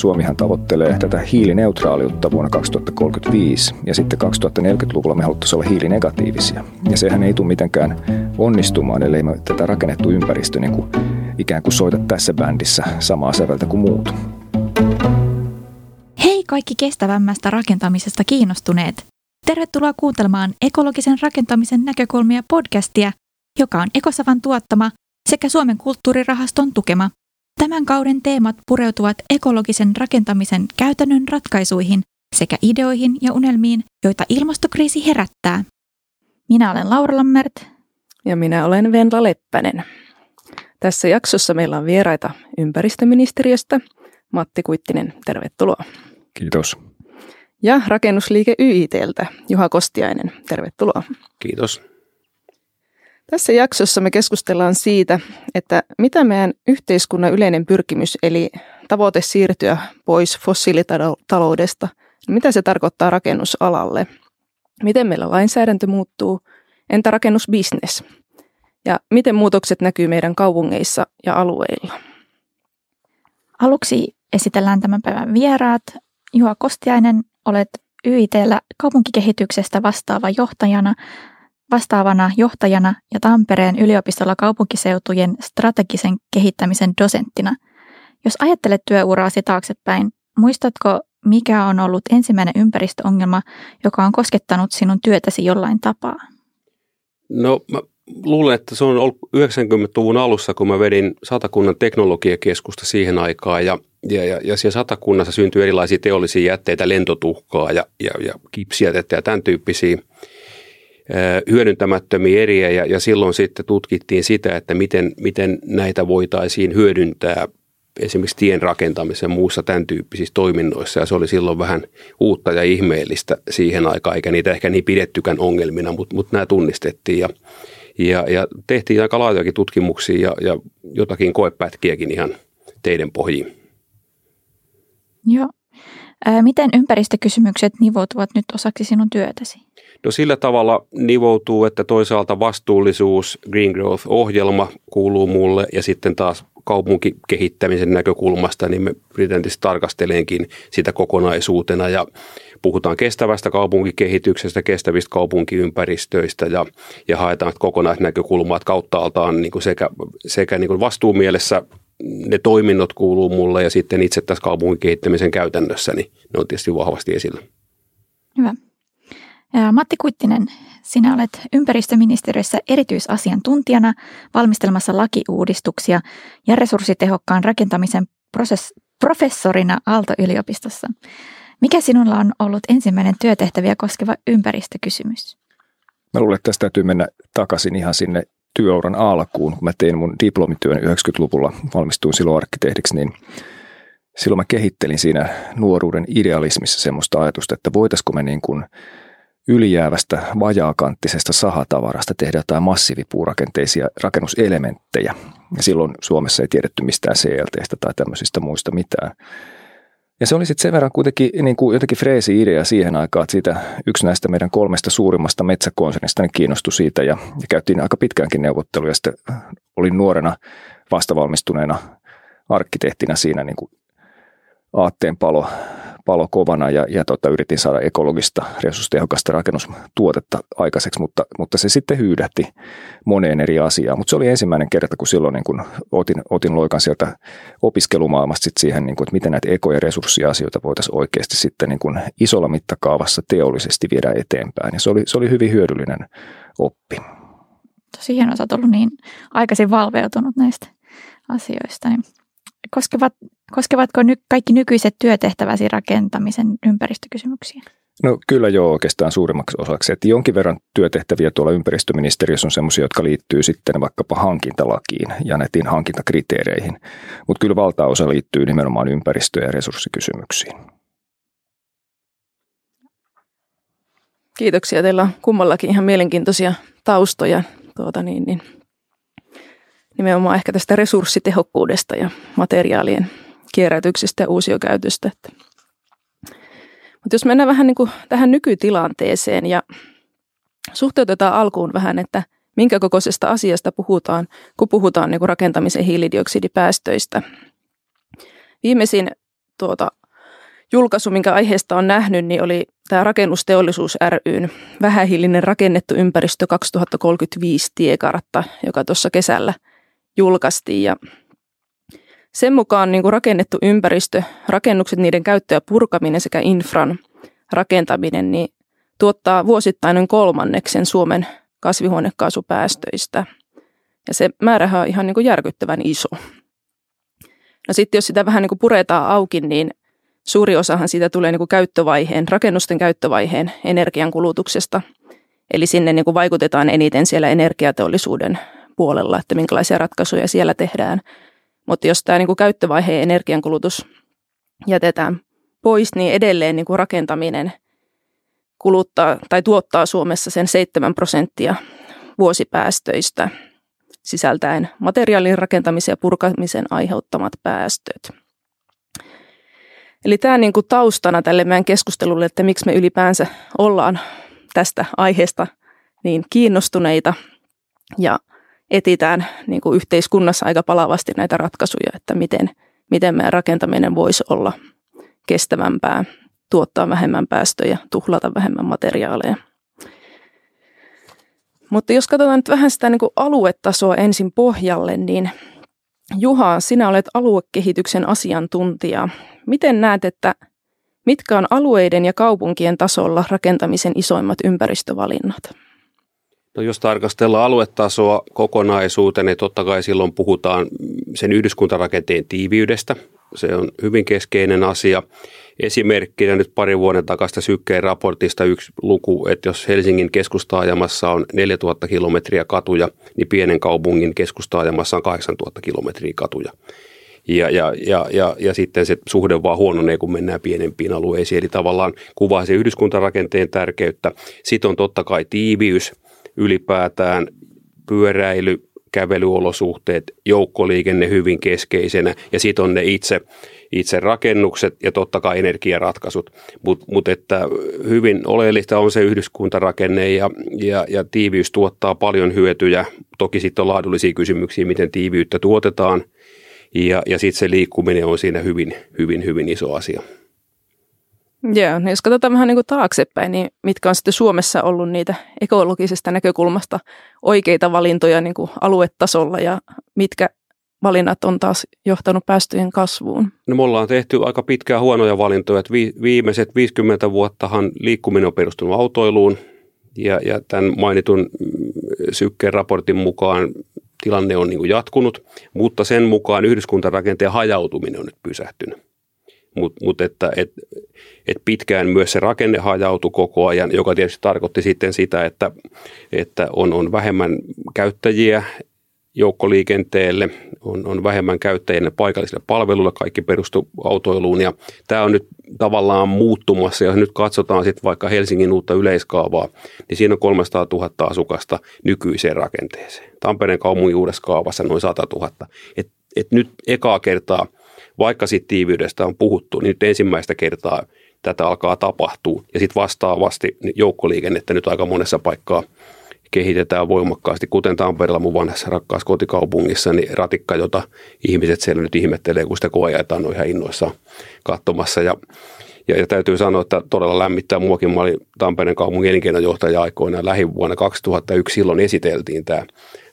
Suomihan tavoittelee tätä hiilineutraaliutta vuonna 2035 ja sitten 2040-luvulla me haluttaisiin olla hiilinegatiivisia. Ja sehän ei tule mitenkään onnistumaan, ellei me tätä rakennettu ympäristö niin kuin ikään kuin soita tässä bändissä samaa säveltä kuin muut. Hei kaikki kestävämmästä rakentamisesta kiinnostuneet! Tervetuloa kuuntelemaan ekologisen rakentamisen näkökulmia podcastia, joka on Ecosavan tuottama sekä Suomen kulttuurirahaston tukema. Tämän kauden teemat pureutuvat ekologisen rakentamisen käytännön ratkaisuihin sekä ideoihin ja unelmiin, joita ilmastokriisi herättää. Minä olen Laura Lammert. Ja minä olen Venla Leppänen. Tässä jaksossa meillä on vieraita ympäristöministeriöstä. Matti Kuittinen, tervetuloa. Kiitos. Ja rakennusliike YIT:ltä Juha Kostiainen, tervetuloa. Kiitos. Tässä jaksossa me keskustellaan siitä, että mitä meidän yhteiskunnan yleinen pyrkimys, eli tavoite siirtyä pois fossiilitaloudesta, mitä se tarkoittaa rakennusalalle, miten meillä lainsäädäntö muuttuu, entä rakennusbisnes, ja miten muutokset näkyy meidän kaupungeissa ja alueilla. Aluksi esitellään tämän päivän vieraat. Juha Kostiainen, olet YIT:llä kaupunkikehityksestä vastaavana johtajana ja Tampereen yliopistolla kaupunkiseutujen strategisen kehittämisen dosenttina. Jos ajattelet työuraasi taaksepäin, muistatko, mikä on ollut ensimmäinen ympäristöongelma, joka on koskettanut sinun työtäsi jollain tapaa? No, mä luulen, että se on ollut 90-luvun alussa, kun mä vedin Satakunnan teknologiakeskusta siihen aikaan ja siellä Satakunnassa syntyi erilaisia teollisia jätteitä, lentotuhkaa ja kipsijätettä ja tämän tyyppisiä hyödyntämättömiä eriä ja silloin sitten tutkittiin sitä, että miten näitä voitaisiin hyödyntää esimerkiksi tien rakentamisen ja muussa tämän tyyppisissä toiminnoissa ja se oli silloin vähän uutta ja ihmeellistä siihen aikaan, eikä niitä ehkä niin pidettykään ongelmina, mutta nämä tunnistettiin ja tehtiin aika laajojakin tutkimuksia ja jotakin koepätkiäkin ihan teiden pohjiin. Joo. Miten ympäristökysymykset nivoutuvat nyt osaksi sinun työtäsi? No sillä tavalla nivoutuu, että toisaalta vastuullisuus, Green Growth-ohjelma kuuluu mulle ja sitten taas kaupunkikehittämisen näkökulmasta, niin me tietysti tarkastelenkin sitä kokonaisuutena ja puhutaan kestävästä kaupunkikehityksestä, kestävistä kaupunkiympäristöistä ja haetaan kokonaisnäkökulmaa kauttaaltaan niin kuin sekä niin kuin vastuumielessä ne toiminnot kuuluu mulle ja sitten itse tässä kaupunkikehittämisen käytännössä, niin ne on tietysti vahvasti esillä. Hyvä. Matti Kuittinen, sinä olet ympäristöministeriössä erityisasiantuntijana valmistelemassa lakiuudistuksia ja resurssitehokkaan rakentamisen professorina Aalto-yliopistossa. Mikä sinulla on ollut ensimmäinen työtehtäviä koskeva ympäristökysymys? Mä luulen, että tästä täytyy mennä takaisin ihan sinne työuran alkuun. Kun mä tein mun diplomityön 90-luvulla, valmistuin silloin arkkitehdiksi, niin silloin mä kehittelin siinä nuoruuden idealismissa semmoista ajatusta, että voitaisiko me niin kuin ylijäävästä vajaakanttisesta sahatavarasta tehdä jotain massiivipuurakenteisia rakennuselementtejä. Ja silloin Suomessa ei tiedetty mistään CLT:stä tai tämmöisistä muista mitään. Ja se oli sitten sen verran kuitenkin niin kuin jotenkin freesi-idea siihen aikaan, että siitä yksi näistä meidän kolmesta suurimmasta metsäkonsernista niin kiinnostui siitä ja käytiin aika pitkäänkin neuvotteluja. Sitten olin nuorena vastavalmistuneena arkkitehtinä siinä niin kuin aatteen palo kovana ja yritin saada ekologista, resurssitehokasta rakennustuotetta aikaiseksi, mutta se sitten hyydähti moneen eri asiaan. Mutta se oli ensimmäinen kerta, kun silloin niin kun otin loikan sieltä opiskelumaailmasta sit siihen, niin kun, että miten näitä eko- ja resurssiasioita voitaisiin oikeasti sitten niin kun isolla mittakaavassa teollisesti viedä eteenpäin. Ja se oli hyvin hyödyllinen oppi. Tosi hienoa, sä oot ollut niin aikaisin valveutunut näistä asioista. Niin koskevatko nyt kaikki nykyiset työtehtäväsi rakentamisen ympäristökysymyksiä? No kyllä joo oikeastaan suurimmaksi osaksi. Että jonkin verran työtehtäviä tuolla ympäristöministeriössä on semmoisia, jotka liittyy sitten vaikkapa hankintalakiin ja näihin hankintakriteereihin. Mutta kyllä valtaosa liittyy nimenomaan ympäristö- ja resurssikysymyksiin. Kiitoksia. Teillä on kummallakin ihan mielenkiintoisia taustoja nimenomaan ehkä tästä resurssitehokkuudesta ja materiaalien kierrätyksestä ja uusiokäytöstä. Mutta jos mennään vähän niin kuin tähän nykytilanteeseen ja suhteutetaan alkuun vähän, että minkä kokoisesta asiasta puhutaan, kun puhutaan niin kuin rakentamisen hiilidioksidipäästöistä. Viimeisin julkaisu, minkä aiheesta on nähnyt, niin oli tämä Rakennusteollisuus ryn vähähiilinen rakennettu ympäristö 2035 tiekartta, joka tuossa kesällä julkaistiin. Ja sen mukaan niin kuin rakennettu ympäristö, rakennukset, niiden käyttö ja purkaminen sekä infran rakentaminen niin tuottaa vuosittain noin kolmanneksen Suomen kasvihuonekaasupäästöistä. Ja se määrähän on ihan niin kuin järkyttävän iso. No sitten jos sitä vähän niin kuin puretaan auki, niin suuri osahan siitä tulee niin kuin käyttövaiheen, rakennusten käyttövaiheen energiankulutuksesta. Eli sinne niin kuin vaikutetaan eniten siellä energiateollisuuden puolella, että minkälaisia ratkaisuja siellä tehdään. Mutta jos tämä niin kuin käyttövaiheen energiankulutus jätetään pois, niin edelleen niin kuin rakentaminen kuluttaa tai tuottaa Suomessa sen 7% vuosipäästöistä, sisältäen materiaalin rakentamisen ja purkamisen aiheuttamat päästöt. Eli tämä niin kuin taustana tälle meidän keskustelulle, että miksi me ylipäänsä ollaan tästä aiheesta niin kiinnostuneita ja etsitään niin kuin yhteiskunnassa aika palavasti näitä ratkaisuja, että miten meidän rakentaminen voisi olla kestävämpää, tuottaa vähemmän päästöjä, tuhlata vähemmän materiaaleja. Mutta jos katsotaan nyt vähän sitä niin kuin aluetasoa ensin pohjalle, niin Juha, sinä olet aluekehityksen asiantuntija. Miten näet, että mitkä on alueiden ja kaupunkien tasolla rakentamisen isoimmat ympäristövalinnat? No jos tarkastellaan aluetasoa kokonaisuuteen, niin totta kai silloin puhutaan sen yhdyskuntarakenteen tiiviydestä. Se on hyvin keskeinen asia. Esimerkkinä nyt pari vuoden takaista Sykkeen raportista yksi luku, että jos Helsingin keskustaajamassa on 4000 kilometriä katuja, niin pienen kaupungin keskustaajamassa on 8000 kilometriä katuja. Ja sitten se suhde vaan huononee, kun mennään pienempiin alueisiin. Eli tavallaan kuvaa se yhdyskuntarakenteen tärkeyttä. Sitten on totta kai tiiviys, ylipäätään pyöräily, kävelyolosuhteet, joukkoliikenne hyvin keskeisenä ja sitten on ne itse rakennukset ja totta kai energiaratkaisut, mutta että hyvin oleellista on se yhdyskuntarakenne ja tiiviys tuottaa paljon hyötyjä. Toki sitten on laadullisia kysymyksiä, miten tiiviyttä tuotetaan ja sitten se liikkuminen on siinä hyvin iso asia. Joo, jos katsotaan vähän niin kuin taaksepäin, niin mitkä on sitten Suomessa ollut niitä ekologisesta näkökulmasta oikeita valintoja niin kuin aluetasolla ja mitkä valinnat on taas johtanut päästöjen kasvuun? No me ollaan tehty aika pitkään huonoja valintoja. Viimeiset 50 vuottahan liikkuminen on perustunut autoiluun ja tämän mainitun Sykkeen raportin mukaan tilanne on niin kuin jatkunut, mutta sen mukaan yhdyskuntarakenteen hajautuminen on nyt pysähtynyt. Mutta pitkään myös se rakenne hajautui koko ajan, joka tietysti tarkoitti sitten sitä, että on vähemmän käyttäjiä joukkoliikenteelle, on vähemmän käyttäjiä paikallisille palveluille, kaikki perustuu autoiluun. Ja tämä on nyt tavallaan muuttumassa, ja jos nyt katsotaan sitten vaikka Helsingin uutta yleiskaavaa, niin siinä on 300 000 asukasta nykyiseen rakenteeseen. Tampereen kaupungin uudessa kaavassa noin 100 000. Et nyt ekaa kertaa, vaikka siitä tiiviydestä on puhuttu, niin nyt ensimmäistä kertaa tätä alkaa tapahtua. Ja sitten vastaavasti joukkoliikennettä nyt aika monessa paikkaa kehitetään voimakkaasti. Kuten Tampereella mun vanhassa rakkaassa kotikaupungissa, niin ratikka, jota ihmiset siellä nyt ihmettelee, kun sitä koeajetaan, on ihan innoissaan katsomassa. Ja täytyy sanoa, että todella lämmittää muakin. Mä olin Tampereen kaupungin elinkeinojohtaja aikoinaan lähivuonna 2001. Silloin esiteltiin tämä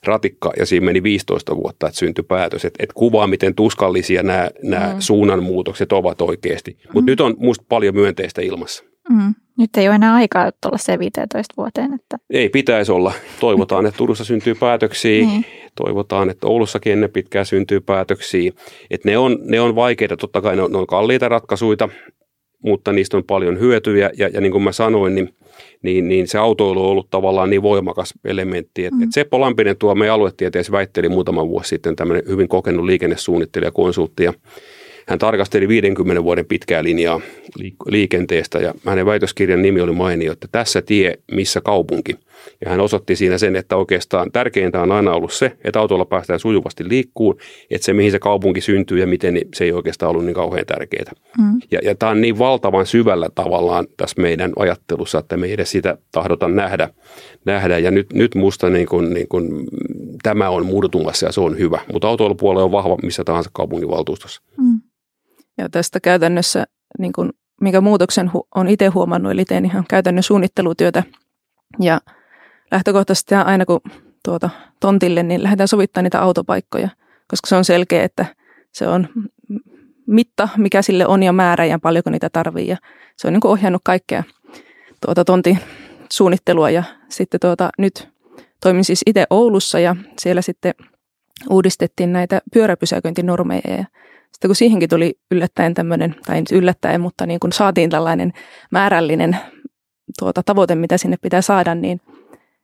ratikka ja siinä meni 15 vuotta, että syntyi päätös. Että kuvaa, miten tuskallisia nämä suunnanmuutokset ovat oikeasti. Mutta nyt on musta paljon myönteistä ilmassa. Nyt ei ole enää aikaa olla se 15 vuoteen. Että... Ei pitäisi olla. Toivotaan, että Turussa syntyy päätöksiä. Niin. Toivotaan, että Oulussakin ennen pitkään syntyy päätöksiä. Että ne on vaikeita. Totta kai ne on kalliita ratkaisuja. Mutta niistä on paljon hyötyjä ja niin kuin mä sanoin, niin se autoilu on ollut tavallaan niin voimakas elementti. Et Seppo Lampinen tuo meidän aluetieteessä väitteli muutama vuosi sitten tämmöinen hyvin kokenut liikennesuunnittelija, konsultti ja hän tarkasteli 50 vuoden pitkää linjaa liikenteestä ja hänen väitöskirjan nimi oli mainio, että tässä tie, missä kaupunki. Ja hän osoitti siinä sen, että oikeastaan tärkeintä on aina ollut se, että autolla päästään sujuvasti liikkuun, että se mihin se kaupunki syntyy ja miten, niin se ei oikeastaan ollut niin kauhean tärkeää. Ja tämä on niin valtavan syvällä tavallaan tässä meidän ajattelussa, että me ei edes sitä tahdota nähdä. Ja nyt musta niin kuin, tämä on murtumassa ja se on hyvä, mutta autoilupuolella on vahva missä tahansa kaupunginvaltuustossa. Ja tästä käytännössä, niin kuin, minkä muutoksen on itse huomannut, eli teen ihan käytännön suunnittelutyötä. Ja lähtökohtaisesti aina kun tontille, niin lähdetään sovittamaan niitä autopaikkoja, koska se on selkeä, että se on mitta, mikä sille on ja määrä ja paljonko niitä tarvii. Ja se on niin kuin ohjannut kaikkea tontin suunnittelua. Ja sitten nyt toimin siis itse Oulussa ja siellä sitten uudistettiin näitä pyöräpysäköintinormeja ja sitten kun siihenkin tuli yllättäen tämmöinen, tai nyt yllättäen, mutta niin kun saatiin tällainen määrällinen tavoite, mitä sinne pitää saada, niin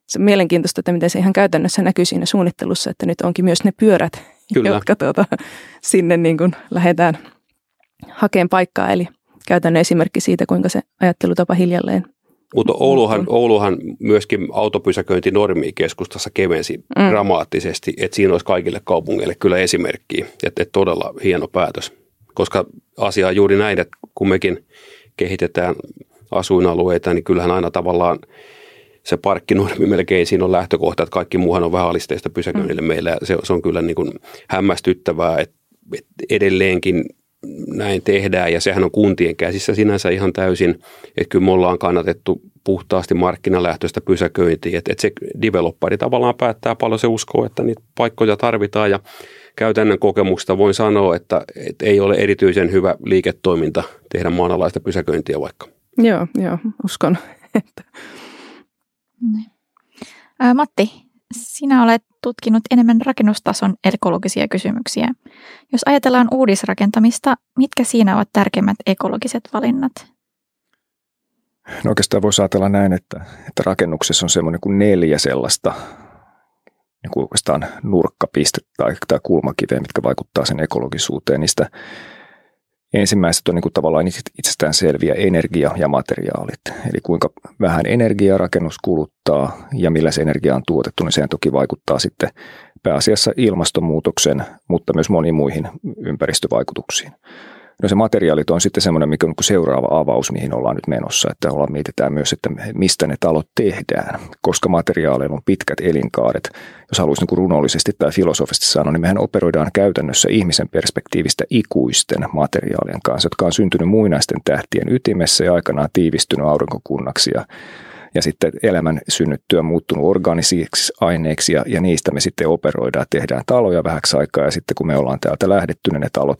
se on mielenkiintoista, että miten se ihan käytännössä näkyy siinä suunnittelussa, että nyt onkin myös ne pyörät, kyllä, jotka sinne niin kun lähdetään hakemaan paikkaa. Eli käytännön esimerkki siitä, kuinka se ajattelutapa hiljalleen. Mutta Ouluhan myöskin autopysäköintinormi keskustassa kevensi dramaattisesti, että siinä olisi kaikille kaupungeille kyllä esimerkkiä, että todella hieno päätös, koska asia on juuri näin, että kun mekin kehitetään asuinalueita, niin kyllähän aina tavallaan se parkkinormi melkein siinä on lähtökohta, että kaikki muuhan on vähän alisteista pysäköinnille meillä, se on kyllä niin kuin hämmästyttävää, että edelleenkin näin tehdään ja sehän on kuntien käsissä sinänsä ihan täysin, että kyllä me ollaan kannatettu puhtaasti markkinalähtöistä pysäköintiä, että se developperi tavallaan päättää paljon, se uskoo, että niitä paikkoja tarvitaan ja käytännön kokemuksesta voin sanoa, että ei ole erityisen hyvä liiketoiminta tehdä maanalaista pysäköintiä vaikka. Joo, uskon. Matti, sinä olet tutkinut enemmän rakennustason ekologisia kysymyksiä. Jos ajatellaan uudisrakentamista, mitkä siinä ovat tärkeimmät ekologiset valinnat? No oikeastaan voisi ajatella näin, että rakennuksessa on semmoinen kuin 4 sellaista niin kuin oikeastaan nurkkapistettä tai kulmakiveä, mitkä vaikuttaa sen ekologisuuteen. Niistä ensimmäiset on niin kuin tavallaan itsestään selviä energia ja materiaalit. Eli kuinka vähän energiaa rakennus kuluttaa ja millä se energia on tuotettu, niin sehän toki vaikuttaa sitten pääasiassa ilmastonmuutoksen, mutta myös moniin muihin ympäristövaikutuksiin. No se materiaalit on sitten semmoinen, mikä on seuraava avaus, mihin ollaan nyt menossa, että mietitään myös, että mistä ne talot tehdään, koska materiaaleilla on pitkät elinkaaret. Jos haluaisi niin runollisesti tai filosofisesti sanoa, niin mehän operoidaan käytännössä ihmisen perspektiivistä ikuisten materiaalien kanssa, jotka on syntynyt muinaisten tähtien ytimessä ja aikanaan tiivistynyt aurinkokunnaksi ja sitten elämän synnyttyä muuttunut orgaanisiksi aineiksi ja niistä me sitten operoidaan, tehdään taloja vähäksi aikaa ja sitten kun me ollaan täältä lähdetty, ne talot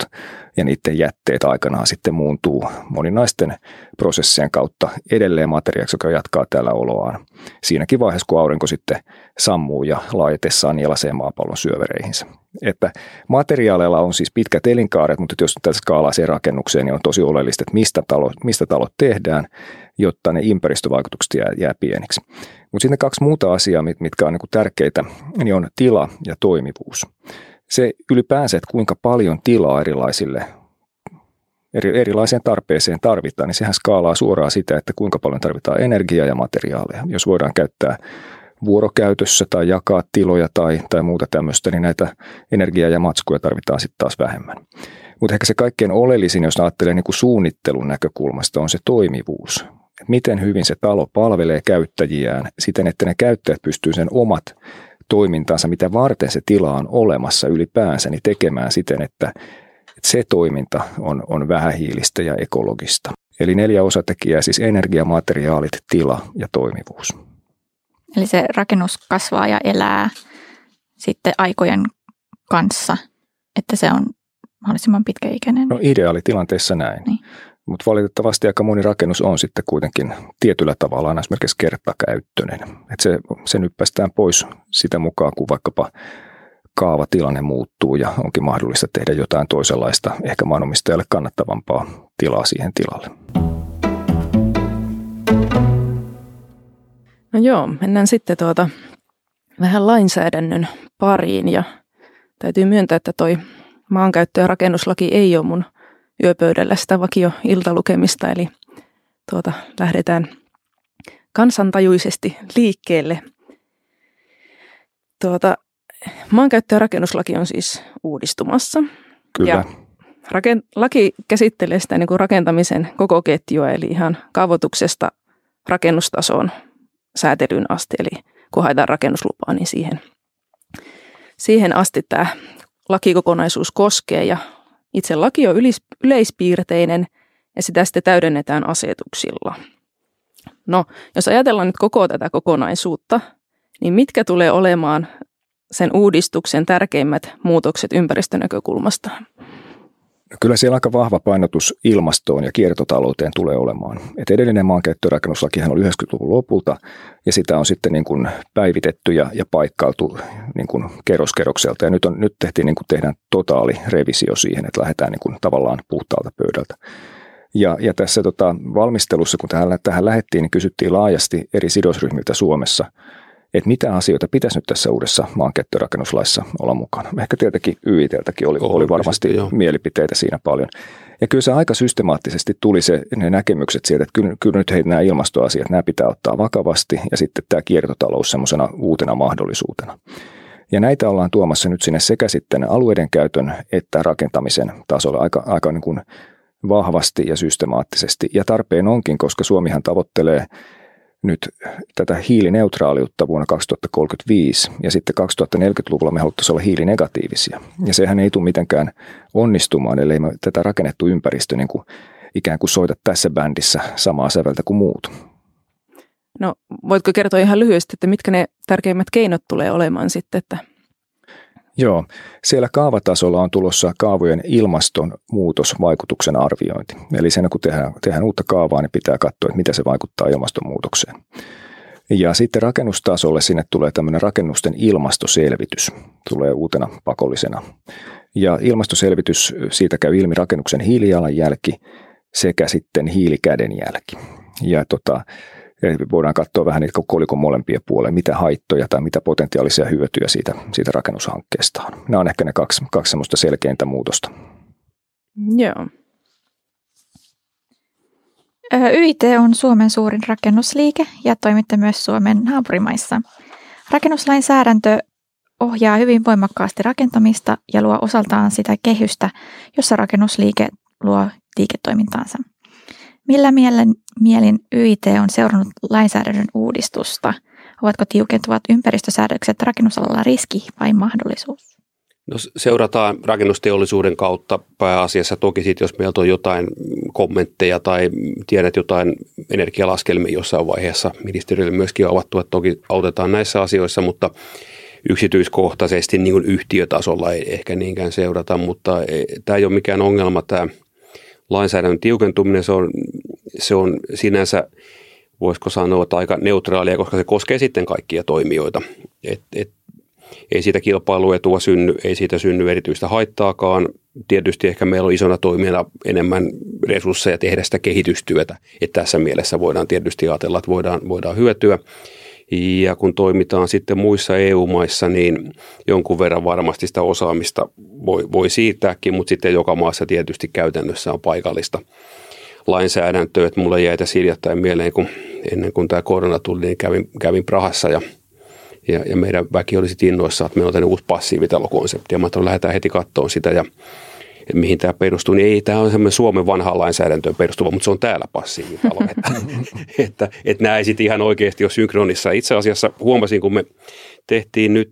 ja niiden jätteet aikanaan sitten muuntuu moninaisten prosessien kautta edelleen materiaksi, joka jatkaa täällä oloaan. Siinäkin vaiheessa, kun aurinko sitten sammuu ja laajetessaan nielasee maapallon syövereihinsä. Että materiaaleilla on siis pitkät elinkaaret, mutta jos tässä skaalaiseen rakennukseen, niin on tosi oleellista, että mistä talot tehdään, jotta ne ympäristövaikutukset jää pieniksi. Mutta sitten 2 muuta asiaa, mitkä on niin kuin tärkeitä, niin on tila ja toimivuus. Se ylipäänsä, että kuinka paljon tilaa erilaiseen tarpeeseen tarvitaan, niin sehän skaalaa suoraan sitä, että kuinka paljon tarvitaan energiaa ja materiaaleja. Jos voidaan käyttää vuorokäytössä tai jakaa tiloja tai muuta tämmöistä, niin näitä energiaa ja matskuja tarvitaan sitten taas vähemmän. Mutta ehkä se kaikkein oleellisin, jos ajattelee niin kuin suunnittelun näkökulmasta, on se toimivuus. Miten hyvin se talo palvelee käyttäjiään siten, että ne käyttäjät pystyy sen omat toimintaansa, mitä varten se tila on olemassa ylipäänsä, niin tekemään siten, että se toiminta on vähähiilistä ja ekologista. Eli 4 osatekijää, siis energia, materiaalit, tila ja toimivuus. Eli se rakennus kasvaa ja elää sitten aikojen kanssa, että se on mahdollisimman pitkäikäinen. No ideaalitilanteessa näin. Niin. Mutta valitettavasti aika moni rakennus on sitten kuitenkin tietyllä tavalla aina esimerkiksi kertakäyttöinen. Että se nyppästään pois sitä mukaan, kun vaikkapa kaavatilanne muuttuu ja onkin mahdollista tehdä jotain toisenlaista, ehkä maanomistajalle kannattavampaa tilaa siihen tilalle. No joo, mennään sitten vähän lainsäädännön pariin ja täytyy myöntää, että toi maankäyttö- ja rakennuslaki ei ole mun yöpöydällä sitä vakio-iltalukemista, eli lähdetään kansantajuisesti liikkeelle. Maankäyttö- ja rakennuslaki on siis uudistumassa. Kyllä. Ja laki käsittelee sitä niin kuin rakentamisen koko ketjua, eli ihan kaavoituksesta rakennustasoon säätelyyn asti, eli kun haetaan rakennuslupaa, niin siihen asti tämä lakikokonaisuus koskee ja Itse laki on yleispiirteinen ja sitä sitten täydennetään asetuksilla. No, jos ajatellaan nyt koko tätä kokonaisuutta, niin mitkä tulee olemaan sen uudistuksen tärkeimmät muutokset ympäristönäkökulmasta? Kyllä siellä aika vahva painotus ilmastoon ja kiertotalouteen tulee olemaan. Et edellinen maankäyttö- ja rakennuslakihan oli 90-luvun lopulta ja sitä on sitten niin kuin päivitetty ja paikkailtu niin kuin kerroskerrokselta. Ja nyt tehtiin niin kuin tehdään totaali revisio siihen, että lähdetään niin kuin tavallaan puhtaalta pöydältä. Ja tässä valmistelussa, kun tähän lähdettiin, niin kysyttiin laajasti eri sidosryhmiltä Suomessa, että mitä asioita pitäisi nyt tässä uudessa maankäyttö- ja rakennuslaissa olla mukana. Ehkä tietenkin YIT:ltäkin oli varmasti mielipiteitä siinä paljon. Ja kyllä se aika systemaattisesti tuli ne näkemykset sieltä, että kyllä nyt nämä ilmastoasiat, nämä pitää ottaa vakavasti ja sitten tämä kiertotalous semmoisena uutena mahdollisuutena. Ja näitä ollaan tuomassa nyt sinne sekä sitten alueiden käytön että rakentamisen tasolla aika niin kuin vahvasti ja systemaattisesti. Ja tarpeen onkin, koska Suomihan tavoittelee nyt tätä hiilineutraaliutta vuonna 2035 ja sitten 2040-luvulla me haluttaisiin olla hiilinegatiivisia. Ja sehän ei tule mitenkään onnistumaan, ellei me tätä rakennettu ympäristö niin kuin ikään kuin soita tässä bändissä samaa säveltä kuin muut. No voitko kertoa ihan lyhyesti, että mitkä ne tärkeimmät keinot tulee olemaan sitten, että... Joo, siellä kaavatasolla on tulossa kaavojen ilmastonmuutosvaikutuksen arviointi. Eli sen kun tehdään uutta kaavaa, niin pitää katsoa, että mitä se vaikuttaa ilmastonmuutokseen. Ja sitten rakennustasolle sinne tulee tämmöinen rakennusten ilmastoselvitys, tulee uutena pakollisena. Ja ilmastoselvitys, siitä käy ilmi rakennuksen hiilijalanjälki sekä sitten hiilikädenjälki. Ja voidaan katsoa vähän niitä kolikon molempia puolia, mitä haittoja tai mitä potentiaalisia hyötyjä siitä rakennushankkeesta on. Nämä on ehkä ne kaksi semmoista selkeintä muutosta. Joo. YIT on Suomen suurin rakennusliike ja toimitte myös Suomen naapurimaissa. Rakennuslainsäädäntö ohjaa hyvin voimakkaasti rakentamista ja luo osaltaan sitä kehystä, jossa rakennusliike luo liiketoimintaansa. Millä mielin YIT on seurannut lainsäädännön uudistusta? Ovatko tiukentuvat ympäristösäädökset rakennusalalla riski vai mahdollisuus? No, seurataan rakennusteollisuuden kautta pääasiassa. Toki sitten, jos meiltä on jotain kommentteja tai tiedät jotain energialaskelmia jossain vaiheessa, ministeriölle myöskin on avattu, että toki autetaan näissä asioissa, mutta yksityiskohtaisesti niin kuin yhtiötasolla ei ehkä niinkään seurata, mutta tämä ei ole mikään ongelma tämä. Lainsäädännön tiukentuminen, se on sinänsä, voisiko sanoa, että aika neutraalia, koska se koskee sitten kaikkia toimijoita. Ei siitä kilpailuetua synny, ei siitä synny erityistä haittaakaan. Tietysti ehkä meillä on isona toimijana enemmän resursseja tehdä sitä kehitystyötä. Että tässä mielessä voidaan tietysti ajatella, että voidaan hyötyä. Ja kun toimitaan sitten muissa EU-maissa, niin jonkun verran varmasti sitä osaamista voi siirtääkin, mutta sitten joka maassa tietysti käytännössä on paikallista lainsäädäntöä. Että mulle jäi tässä hiljattain mieleen, kun ennen kuin tämä korona tuli, niin kävin Prahassa ja meidän väki oli sitten innoissaan, että meillä on tämmöinen uusi passiivitalokonsepti ja mä ajattelin, lähdetään heti katsomaan sitä ja mihin tämä perustuu, niin ei, tämä on semmoinen Suomen vanhaan lainsäädäntöön perustuva, mutta se on täällä passiivitalo. että nämä ei sitten ihan oikeasti ole synkronissa. Itse asiassa huomasin, kun me tehtiin nyt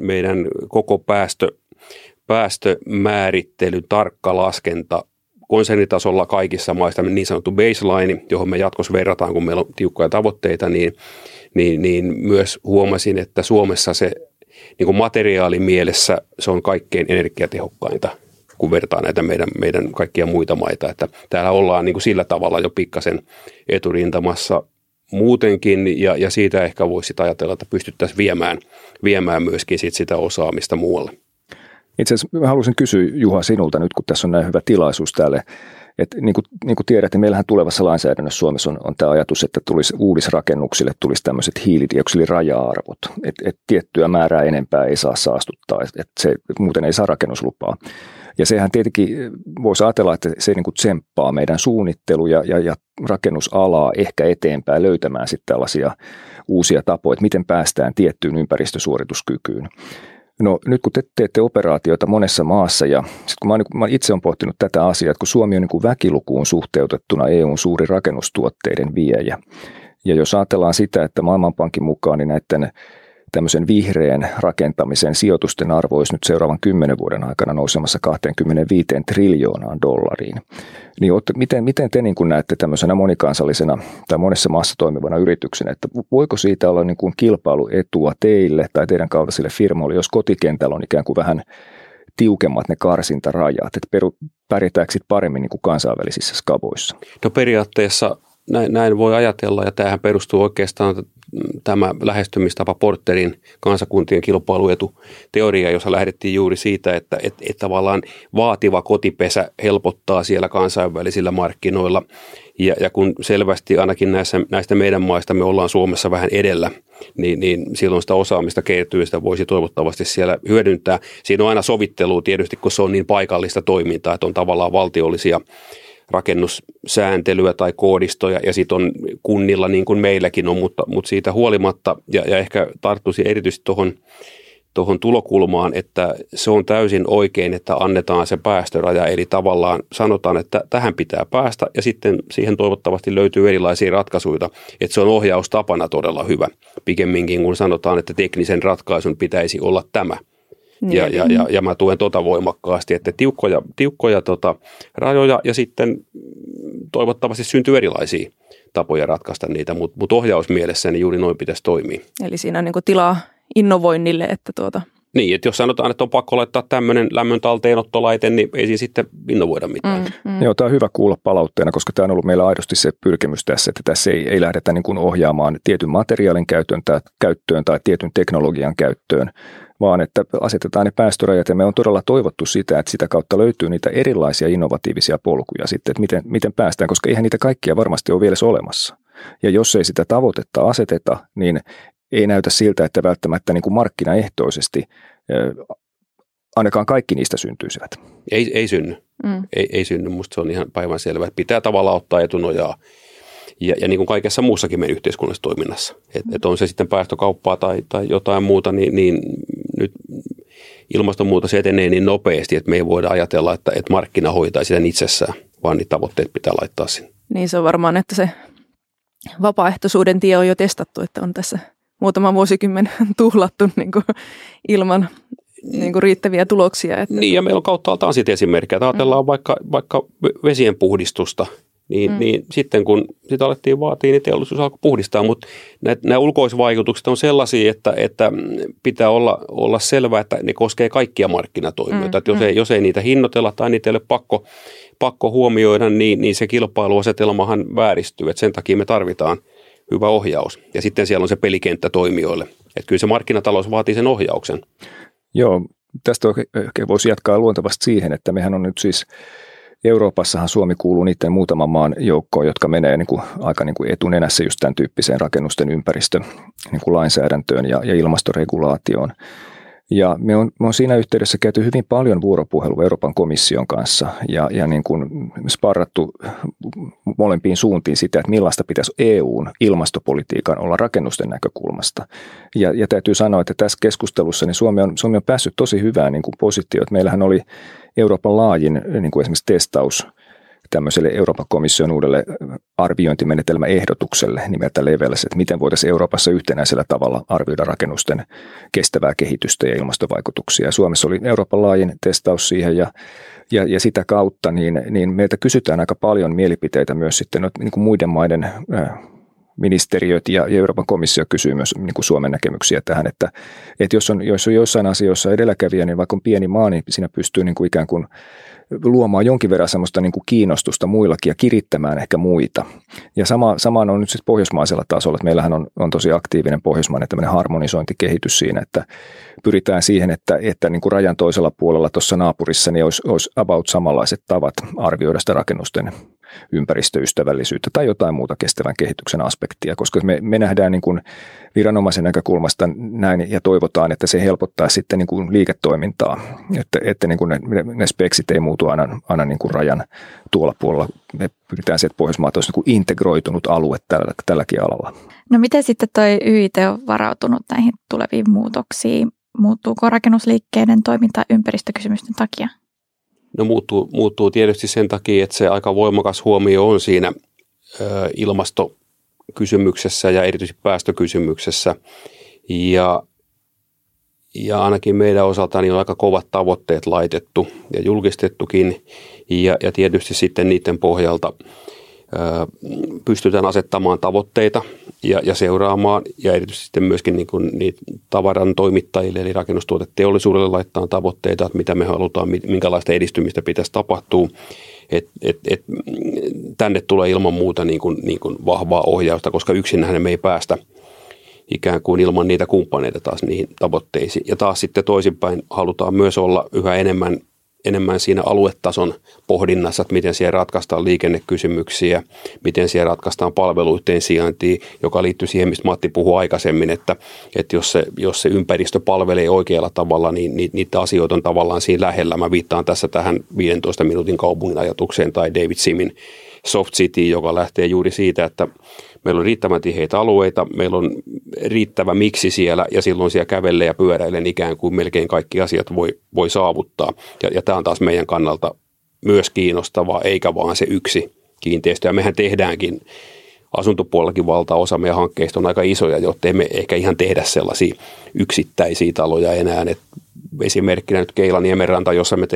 meidän koko päästömäärittely, tarkka laskenta konsernitasolla kaikissa maissa, niin sanottu baseline, johon me jatkossa verrataan, kun meillä on tiukkoja tavoitteita, niin myös huomasin, että Suomessa se niin kuin materiaalimielessä se on kaikkein energiatehokkainta, kun vertaa näitä meidän kaikkia muita maita, että täällä ollaan niin kuin sillä tavalla jo pikkasen eturintamassa muutenkin ja siitä ehkä voisi ajatella, että pystyttäisiin viemään myöskin sitä osaamista muualle. Itse asiassa mä haluaisin kysyä Juha sinulta nyt, kun tässä on näin hyvä tilaisuus täällä, että niin kuin tiedät, niin meillähän tulevassa lainsäädännössä Suomessa on tämä ajatus, että tulisi uudisrakennuksille tulisi tämmöiset hiilidioksidiraja-arvot, että tiettyä määrää enempää ei saa saastuttaa, että se muuten ei saa rakennuslupaa. Ja sehän tietenkin voisi ajatella, että se niin kuin tsemppaa meidän suunnittelu ja rakennusalaa ehkä eteenpäin löytämään sitten tällaisia uusia tapoja, että miten päästään tiettyyn ympäristösuorituskykyyn. No nyt kun te teette operaatioita monessa maassa ja sit kun mä itse olen pohtinut tätä asiaa, että kun Suomi on niin kuin väkilukuun suhteutettuna EUn suuri rakennustuotteiden viejä ja jos ajatellaan sitä, että Maailmanpankin mukaan niin näiden tämmöisen vihreän rakentamisen sijoitusten arvo olisi nyt seuraavan 10 vuoden aikana nousemassa 25 triljoonaan dollariin. Niin miten te niin kuin näette tämmöisenä monikansallisena tai monessa maassa toimivana yrityksenä, että voiko siitä olla niin kuin kilpailuetua teille tai teidän kaltaisille firmoille, jos kotikentällä on ikään kuin vähän tiukemmat ne karsintarajat, että pärjätäänkö sitten paremmin niin kuin kansainvälisissä skavoissa? No periaatteessa näin voi ajatella, ja tämähän perustuu oikeastaan tämä lähestymistapa Porterin kansakuntien kilpailuetuteoria, jossa lähdettiin juuri siitä, että tavallaan vaativa kotipesä helpottaa siellä kansainvälisillä markkinoilla, ja kun selvästi ainakin näistä meidän maista me ollaan Suomessa vähän edellä, niin silloin sitä osaamista kertyy, sitä voisi toivottavasti siellä hyödyntää. Siinä on aina sovittelua tietysti, kun se on niin paikallista toimintaa, että on tavallaan valtiollisia rakennussääntelyä tai koodistoja, ja sitten on kunnilla niin kuin meilläkin on, mutta siitä huolimatta, ja ehkä tarttuisin erityisesti tuohon tulokulmaan, että se on täysin oikein, että annetaan se päästöraja, eli tavallaan sanotaan, että tähän pitää päästä, ja sitten siihen toivottavasti löytyy erilaisia ratkaisuja, että se on ohjaustapana todella hyvä, pikemminkin kun sanotaan, että teknisen ratkaisun pitäisi olla tämä. Ja mä tuen tota voimakkaasti, että tiukkoja rajoja, ja sitten toivottavasti syntyy erilaisia tapoja ratkaista niitä, mutta ohjausmielessä niin juuri noin pitäisi toimia. Eli siinä on niin kuin tilaa innovoinnille, että Niin, että jos sanotaan, että on pakko laittaa tämmöinen lämmön talteenottolaite, niin ei siinä sitten innovoida mitään. Joo, tämä on hyvä kuulla palautteena, koska tämä on ollut meillä aidosti se pyrkimys tässä, että tässä ei lähdetä niin kuin ohjaamaan tietyn materiaalin käyttöön tai tietyn teknologian käyttöön, vaan että asetetaan ne päästörajat, ja me on todella toivottu sitä, että sitä kautta löytyy niitä erilaisia innovatiivisia polkuja sitten, että miten päästään, koska eihän niitä kaikkia varmasti ole vielä olemassa. Ja jos ei sitä tavoitetta aseteta, niin ei näytä siltä, että välttämättä niin kuin markkinaehtoisesti ainakaan kaikki niistä syntyisivät. Ei synny. Ei synny. Musta se on ihan päivänselvää, että pitää tavallaan ottaa etunojaa. Ja niin kuin kaikessa muussakin meidän yhteiskunnallisessa toiminnassa. Et on se sitten päästökauppaa tai jotain muuta, niin nyt ilmastonmuutos etenee niin nopeasti, että me ei voida ajatella, että markkina hoitaisi sen itsessään, vaan niitä tavoitteet pitää laittaa sinne. Niin se on varmaan, että se vapaaehtoisuuden tie on jo testattu, että on tässä muutama vuosikymmen tuhlattu niin kuin ilman niin kuin riittäviä tuloksia. Että niin, ja meillä on kauttaaltaan sitten esimerkkejä. Ajatellaan vaikka vesien puhdistusta. Niin sitten kun sitä alettiin vaatia, niin teollisuus alkoi puhdistaa, mutta nämä ulkoisvaikutukset on sellaisia, että pitää olla selvää, että ne koskee kaikkia markkinatoimijoita. Jos ei niitä hinnoitella tai niitä ei ole pakko huomioida, niin se kilpailuasetelmahan vääristyy. Et sen takia me tarvitaan hyvä ohjaus. Ja sitten siellä on se pelikenttä toimijoille. Et kyllä se markkinatalous vaatii sen ohjauksen. Joo, tästä oikein voisi jatkaa luontevasti siihen, että mehän on nyt siis Euroopassahan Suomi kuuluu niiden muutaman maan joukkoon, jotka menee niin kuin aika niin kuin etunenässä just tämän tyyppiseen rakennusten ympäristön niin kuin lainsäädäntöön ja ilmastoregulaatioon. Ja me on siinä yhteydessä käyty hyvin paljon vuoropuhelua Euroopan komission kanssa ja niin kuin sparrattu molempiin suuntiin sitä, että millaista pitäisi EU:n ilmastopolitiikan olla rakennusten näkökulmasta. Ja täytyy sanoa, että tässä keskustelussa niin Suomi on päässyt tosi hyvään niin kuin positioon. Meillähän oli Euroopan laajin niin kuin esimerkiksi testaus tämmöiselle Euroopan komission uudelle arviointimenetelmäehdotukselle nimeltä Levels, että miten voitaisiin Euroopassa yhtenäisellä tavalla arvioida rakennusten kestävää kehitystä ja ilmastovaikutuksia. Ja Suomessa oli Euroopan laajin testaus siihen ja sitä kautta niin meiltä kysytään aika paljon mielipiteitä myös sitten niin kuin muiden maiden ministeriöt ja Euroopan komissio kysyy myös niin kuin Suomen näkemyksiä tähän, että jos on joissain asioissa edelläkävijä, niin vaikka on pieni maa, niin siinä pystyy niin kuin ikään kuin luomaan jonkin verran semmoista niin kuin kiinnostusta muillakin ja kirittämään ehkä muita. Ja samaan on nyt sitten pohjoismaisella tasolla, että meillähän on tosi aktiivinen pohjoismainen tämmöinen harmonisointikehitys siinä, että pyritään siihen, että niin kuin rajan toisella puolella tuossa naapurissa niin olisi about samanlaiset tavat arvioida sitä rakennusten ympäristöystävällisyyttä tai jotain muuta kestävän kehityksen aspektia, koska me nähdään niin kuin viranomaisen näkökulmasta näin ja toivotaan, että se helpottaa sitten niin kuin liiketoimintaa, että niin kuin ne speksit ei muutu aina niin kuin rajan tuolla puolella. Me pyritään siihen, että Pohjoismaat olisi niin kuin integroitunut alue tälläkin alalla. No miten sitten toi YIT on varautunut näihin tuleviin muutoksiin? Muuttuuko rakennusliikkeiden toiminta ympäristökysymysten takia? No muuttuu tietysti sen takia, että se aika voimakas huomio on siinä ilmastokysymyksessä ja erityisesti päästökysymyksessä. Ja ja ainakin meidän osalta niin on aika kovat tavoitteet laitettu ja julkistettukin ja tietysti sitten niiden pohjalta pystytään asettamaan tavoitteita ja seuraamaan ja erityisesti sitten myöskin niin kuin niitä tavaran toimittajille eli rakennustuoteteollisuudelle laittaa tavoitteita, että mitä me halutaan, minkälaista edistymistä pitäisi tapahtua. Tänne tulee ilman muuta niin kuin vahvaa ohjausta, koska yksinhän me ei päästä ikään kuin ilman niitä kumppaneita taas niihin tavoitteisiin. Ja taas sitten toisinpäin halutaan myös olla yhä enemmän siinä aluetason pohdinnassa, että miten siellä ratkaistaan liikennekysymyksiä, miten siellä ratkaistaan palveluiden sijaintia, joka liittyy siihen, mistä Matti puhui aikaisemmin, että jos se ympäristö palvelee oikealla tavalla, niin niitä asioita on tavallaan siinä lähellä. Mä viittaan tässä tähän 15 minuutin kaupungin ajatukseen tai David Simin Soft City, joka lähtee juuri siitä, että meillä on riittävän tiheitä alueita, meillä on riittävä miksi siellä ja silloin siellä kävelle ja pyöräilen ikään kuin melkein kaikki asiat voi saavuttaa. Ja tämä on taas meidän kannalta myös kiinnostavaa, eikä vaan se yksi kiinteistö. Ja mehän tehdäänkin asuntopuolellakin valtaosa meidän hankkeista on aika isoja, jotta emme ehkä ihan tehdä sellaisia yksittäisiä taloja enää. Et esimerkkinä nyt Keila-Niemenranta, jossa me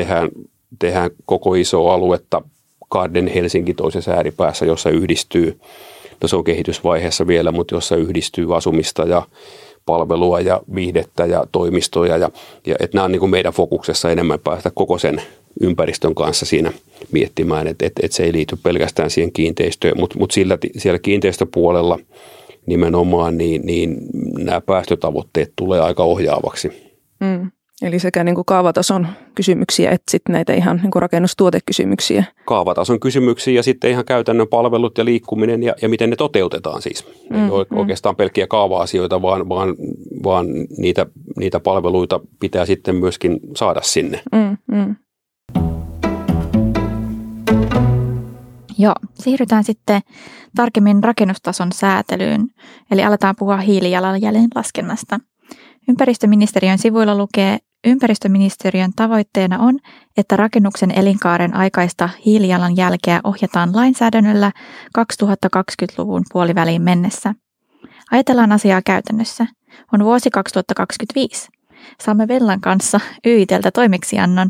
tehdään koko isoa aluetta Garden Helsinki toisessa ääripäässä, jossa yhdistyy. No se on kehitysvaiheessa vielä, mutta jossa yhdistyy asumista ja palvelua ja viihdettä ja toimistoja. Ja että nämä on niin kuin meidän fokuksessa enemmän päästä koko sen ympäristön kanssa siinä miettimään, että se ei liity pelkästään siihen kiinteistöön. Mutta siellä kiinteistöpuolella nimenomaan niin nämä päästötavoitteet tulee aika ohjaavaksi. Eli sekä niin kuin kaavatason kysymyksiä että sitten näitä ihan niin kuin rakennustuotekysymyksiä. Kaavatason kysymyksiä ja sitten ihan käytännön palvelut ja liikkuminen ja miten ne toteutetaan siis. Oikeastaan pelkkiä kaava-asioita, vaan niitä palveluita pitää sitten myöskin saada sinne. Joo, siirrytään sitten tarkemmin rakennustason säätelyyn. Eli aletaan puhua hiilijalanjäljen laskennasta. Ympäristöministeriön sivuilla lukee, ympäristöministeriön tavoitteena on, että rakennuksen elinkaaren aikaista hiilijalanjälkeä ohjataan lainsäädännöllä 2020-luvun puoliväliin mennessä. Ajatellaan asiaa käytännössä. On vuosi 2025. Saamme Venlan kanssa YIT:ltä toimeksiannon,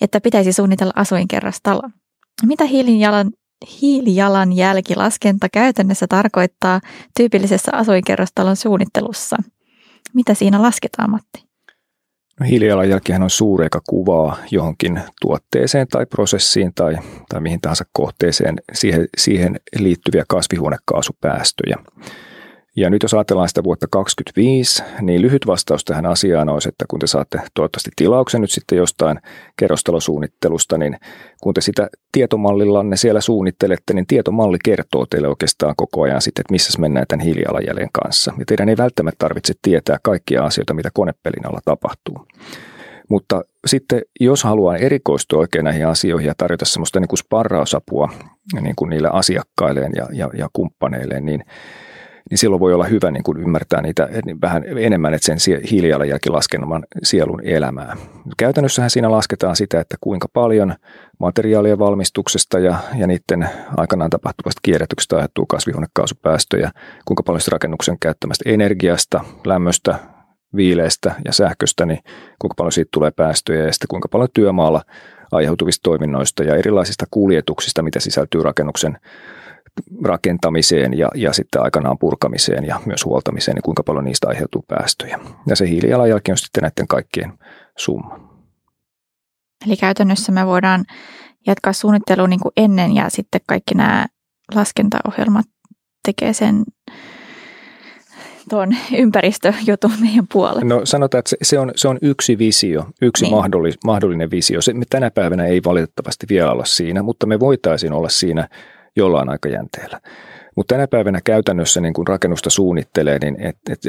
että pitäisi suunnitella asuinkerrostalo. Mitä hiilijalanjälkilaskenta käytännössä tarkoittaa tyypillisessä asuinkerrostalon suunnittelussa? Mitä siinä lasketaan, Matti? No, hiilijalanjälkihän on suuri, joka kuvaa johonkin tuotteeseen tai prosessiin tai mihin tahansa kohteeseen siihen liittyviä kasvihuonekaasupäästöjä. Ja nyt jos ajatellaan sitä vuotta 2025, niin lyhyt vastaus tähän asiaan olisi, että kun te saatte toivottavasti tilauksen nyt sitten jostain kerrostalosuunnittelusta, niin kun te sitä tietomallillanne siellä suunnittelette, niin tietomalli kertoo teille oikeastaan koko ajan sitten, että missä mennään tämän hiilijalanjäljen kanssa. Ja teidän ei välttämättä tarvitse tietää kaikkia asioita, mitä konepelin alla tapahtuu. Mutta sitten jos haluaa erikoistua oikein näihin asioihin ja tarjota semmoista niin kuin sparrausapua niin kuin niille asiakkailleen ja kumppaneilleen, niin silloin voi olla hyvä niin kuin ymmärtää niitä vähän enemmän, että sen hiilijalanjälkilaskelman sielun elämää. Käytännössähän siinä lasketaan sitä, että kuinka paljon materiaalien valmistuksesta ja niiden aikanaan tapahtuvasta kierrätyksestä aiheutuu kasvihuonekaasupäästöjä, kuinka paljon rakennuksen käyttämästä energiasta, lämmöstä, viileistä ja sähköstä, niin kuinka paljon siitä tulee päästöjä ja sitten kuinka paljon työmaalla aiheutuvista toiminnoista ja erilaisista kuljetuksista, mitä sisältyy rakennuksen rakentamiseen ja sitten aikanaan purkamiseen ja myös huoltamiseen, niin kuinka paljon niistä aiheutuu päästöjä. Ja se hiilijalanjälki on sitten näiden kaikkien summa. Eli käytännössä me voidaan jatkaa suunnittelua niin kuin ennen ja sitten kaikki nämä laskentaohjelmat tekee sen tuon ympäristöjutun meidän puolelle. No sanotaan, että se on yksi visio, yksi niin. mahdollinen visio. Se me tänä päivänä ei valitettavasti vielä olla siinä, mutta me voitaisiin olla siinä jollain aikajänteellä. Mutta tänä päivänä käytännössä, niin kun rakennusta suunnittelee, niin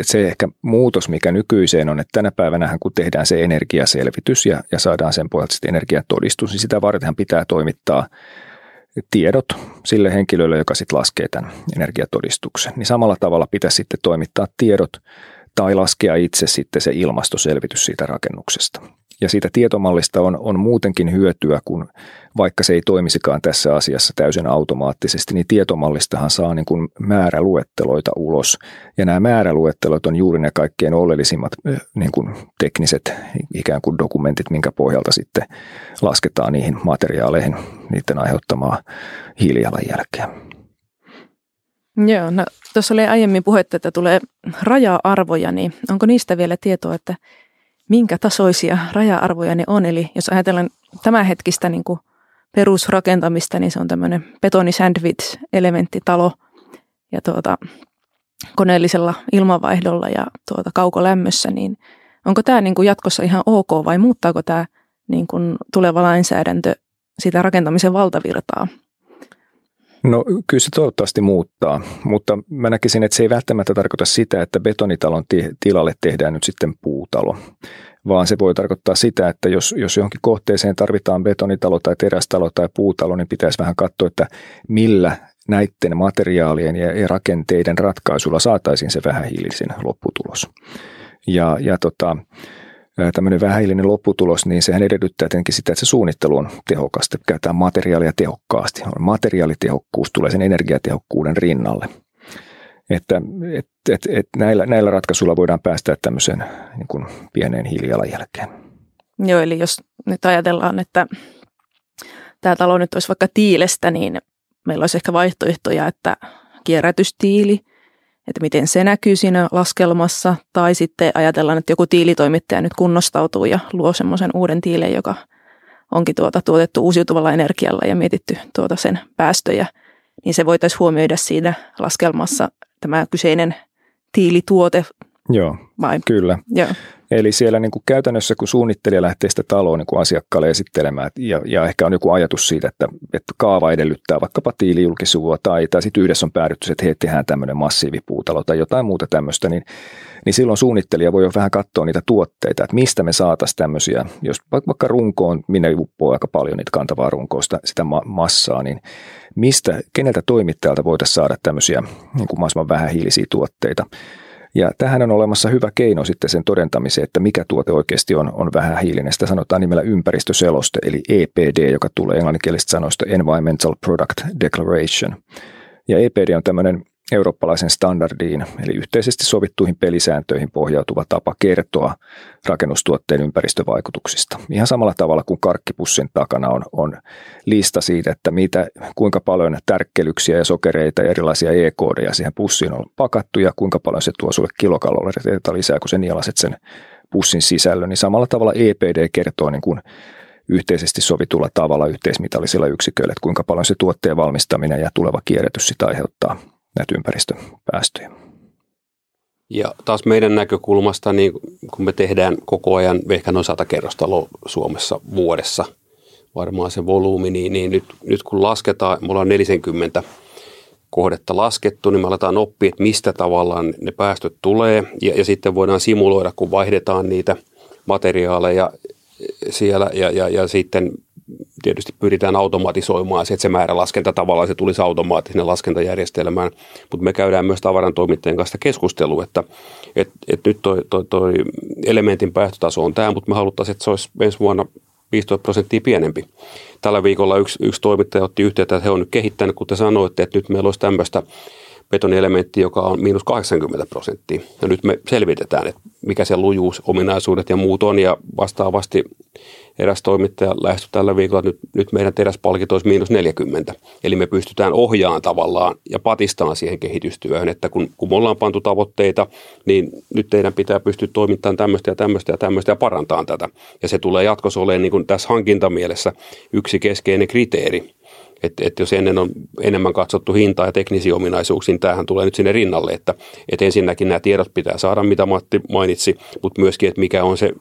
se ehkä muutos, mikä nykyiseen on, että tänä päivänähän kun tehdään se energiaselvitys ja saadaan sen pohjalta sitten energiatodistus, niin sitä vartenhan pitää toimittaa tiedot sille henkilölle, joka sitten laskee tämän energiatodistuksen. Niin samalla tavalla pitäisi sitten toimittaa tiedot tai laskea itse sitten se ilmastoselvitys siitä rakennuksesta. Ja siitä tietomallista on muutenkin hyötyä, kun vaikka se ei toimisikaan tässä asiassa täysin automaattisesti, niin tietomallistahan saa niin kuin määräluetteloita ulos. Ja nämä määräluettelot on juuri ne kaikkein oleellisimmat niin kuin tekniset ikään kuin dokumentit, minkä pohjalta sitten lasketaan niihin materiaaleihin niiden aiheuttamaa hiilijalanjälkeä. Joo, no tuossa oli aiemmin puhetta, että tulee raja-arvoja, niin onko niistä vielä tietoa, että minkä tasoisia raja-arvoja ne on? Eli jos ajatellaan tämänhetkistä niin kuin perusrakentamista, niin se on tämmöinen betonisandwich-elementtitalo ja koneellisella ilmanvaihdolla ja kaukolämmössä, niin onko tämä niin kuin jatkossa ihan ok vai muuttaako tämä niin kuin tuleva lainsäädäntö sitä rakentamisen valtavirtaa? No kyllä se toivottavasti muuttaa, mutta mä näkisin, että se ei välttämättä tarkoita sitä, että betonitalon tilalle tehdään nyt sitten puutalo, vaan se voi tarkoittaa sitä, että jos johonkin kohteeseen tarvitaan betonitalo tai terästalo tai puutalo, niin pitäisi vähän katsoa, että millä näiden materiaalien ja rakenteiden ratkaisulla saataisiin se vähähiilisin lopputulos. Tämmöinen vähähiilinen lopputulos, niin sehän edellyttää tietenkin sitä, että se suunnittelu on tehokasta, käytetään materiaalia tehokkaasti. Materiaalitehokkuus tulee sen energiatehokkuuden rinnalle. Näillä ratkaisuilla voidaan päästä tämmöiseen niin kuin pieneen hiilijalanjälkeen. Joo, eli jos nyt ajatellaan, että tämä talo nyt olisi vaikka tiilestä, niin meillä olisi ehkä vaihtoehtoja, että kierrätystiili, että miten se näkyy siinä laskelmassa, tai sitten ajatellaan, että joku tiilitoimittaja nyt kunnostautuu ja luo semmoisen uuden tiilen, joka onkin tuotettu uusiutuvalla energialla ja mietitty sen päästöjä, niin se voitaisiin huomioida siinä laskelmassa tämä kyseinen tiilituote. Joo, vai? Kyllä. Joo. Eli siellä niin kuin käytännössä, kun suunnittelija lähtee sitä taloa niin kuin asiakkaalle esittelemään ja ehkä on joku ajatus siitä, että kaava edellyttää vaikkapa tiilijulkisivua tai sitten yhdessä on päädytty, että hei, tehdään tämmöinen massiivipuutalo tai jotain muuta tämmöistä, niin silloin suunnittelija voi jo vähän katsoa niitä tuotteita, että mistä me saataisiin tämmöisiä, jos vaikka runkoon, minne uppoo aika paljon niitä kantavaa runkoista sitä massaa, niin keneltä toimittajalta voitaisiin saada tämmöisiä niin kuin mahdollisimman vähähiilisiä tuotteita. Ja tähän on olemassa hyvä keino sitten sen todentamiseen, että mikä tuote oikeasti on vähähiilinen. Sitä sanotaan nimellä ympäristöseloste, eli EPD, joka tulee englanninkielisestä sanoista Environmental Product Declaration. Ja EPD on tämmöinen eurooppalaisen standardiin, eli yhteisesti sovittuihin pelisääntöihin pohjautuva tapa kertoa rakennustuotteen ympäristövaikutuksista. Ihan samalla tavalla kuin karkkipussin takana on lista siitä, että kuinka paljon tärkkelyksiä ja sokereita ja erilaisia e-koodeja siihen pussiin on pakattu ja kuinka paljon se tuo sulle kilokaloreita lisää, kun sä nielaset sen pussin sisällön. Niin samalla tavalla EPD kertoo niin kuin yhteisesti sovitulla tavalla yhteismitallisilla yksiköillä, että kuinka paljon se tuotteen valmistaminen ja tuleva kierrätys sitä aiheuttaa näitä ympäristöpäästöjä. Ja taas meidän näkökulmasta, niin kun me tehdään koko ajan ehkä noin 100 kerrostaloa Suomessa vuodessa, varmaan se volyymi, niin nyt kun lasketaan, me ollaan 40 kohdetta laskettu, niin me aletaan oppia, että mistä tavallaan ne päästöt tulee, ja sitten voidaan simuloida, kun vaihdetaan niitä materiaaleja siellä, ja sitten tietysti pyritään automatisoimaan se, että se määrälaskenta tavallaan se tulisi automaattisena laskentajärjestelmään, mutta me käydään myös tavarantoimittajien kanssa keskustelua, että nyt toi elementin päästötaso on tämä, mutta me haluttaisiin, että se olisi ensi vuonna 15% pienempi. Tällä viikolla yksi toimittaja otti yhteyttä, että he on nyt kehittänyt, kun te sanoitte, että nyt meillä olisi tämmöistä betonielementti, joka on -80%. Ja nyt me selvitetään, että mikä se lujuus, ominaisuudet ja muut on. Ja vastaavasti eräs toimittaja lähestyi tällä viikolla, että nyt meidän teräspalkinto olisi -40. Eli me pystytään ohjaamaan tavallaan ja patistaan siihen kehitystyöhön, että kun me ollaan pantu tavoitteita, niin nyt teidän pitää pystyä toimittamaan tämmöistä ja tämmöistä ja tämmöistä ja parantamaan tätä. Ja se tulee jatkossa olemaan niin kuin tässä hankintamielessä yksi keskeinen kriteeri. Että jos ennen on enemmän katsottu hintaa ja teknisiä ominaisuuksia, niin tämähän tulee nyt sinne rinnalle, että ensinnäkin nämä tiedot pitää saada, mitä Matti mainitsi, mutta myöskin, että mikä on se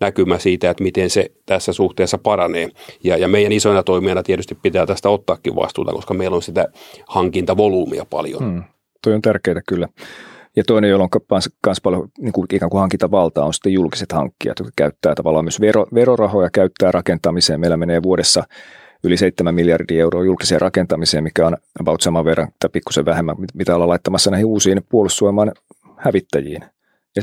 näkymä siitä, että miten se tässä suhteessa paranee. Ja meidän isoina toimijana tietysti pitää tästä ottaakin vastuuta, koska meillä on sitä hankintavolyymia paljon. Toi on tärkeää kyllä. Ja toinen, jolloin myös paljon niin kuin ikään kuin hankintavaltaa, on sitten julkiset hankkijat, jotka käyttää tavallaan myös verorahoja, käyttää rakentamiseen. Meillä menee vuodessa yli 7 miljardia euroa julkiseen rakentamiseen, mikä on about saman verran tai pikkusen vähemmän, mitä ollaan laittamassa näihin uusiin puolustusvoimaan hävittäjiin.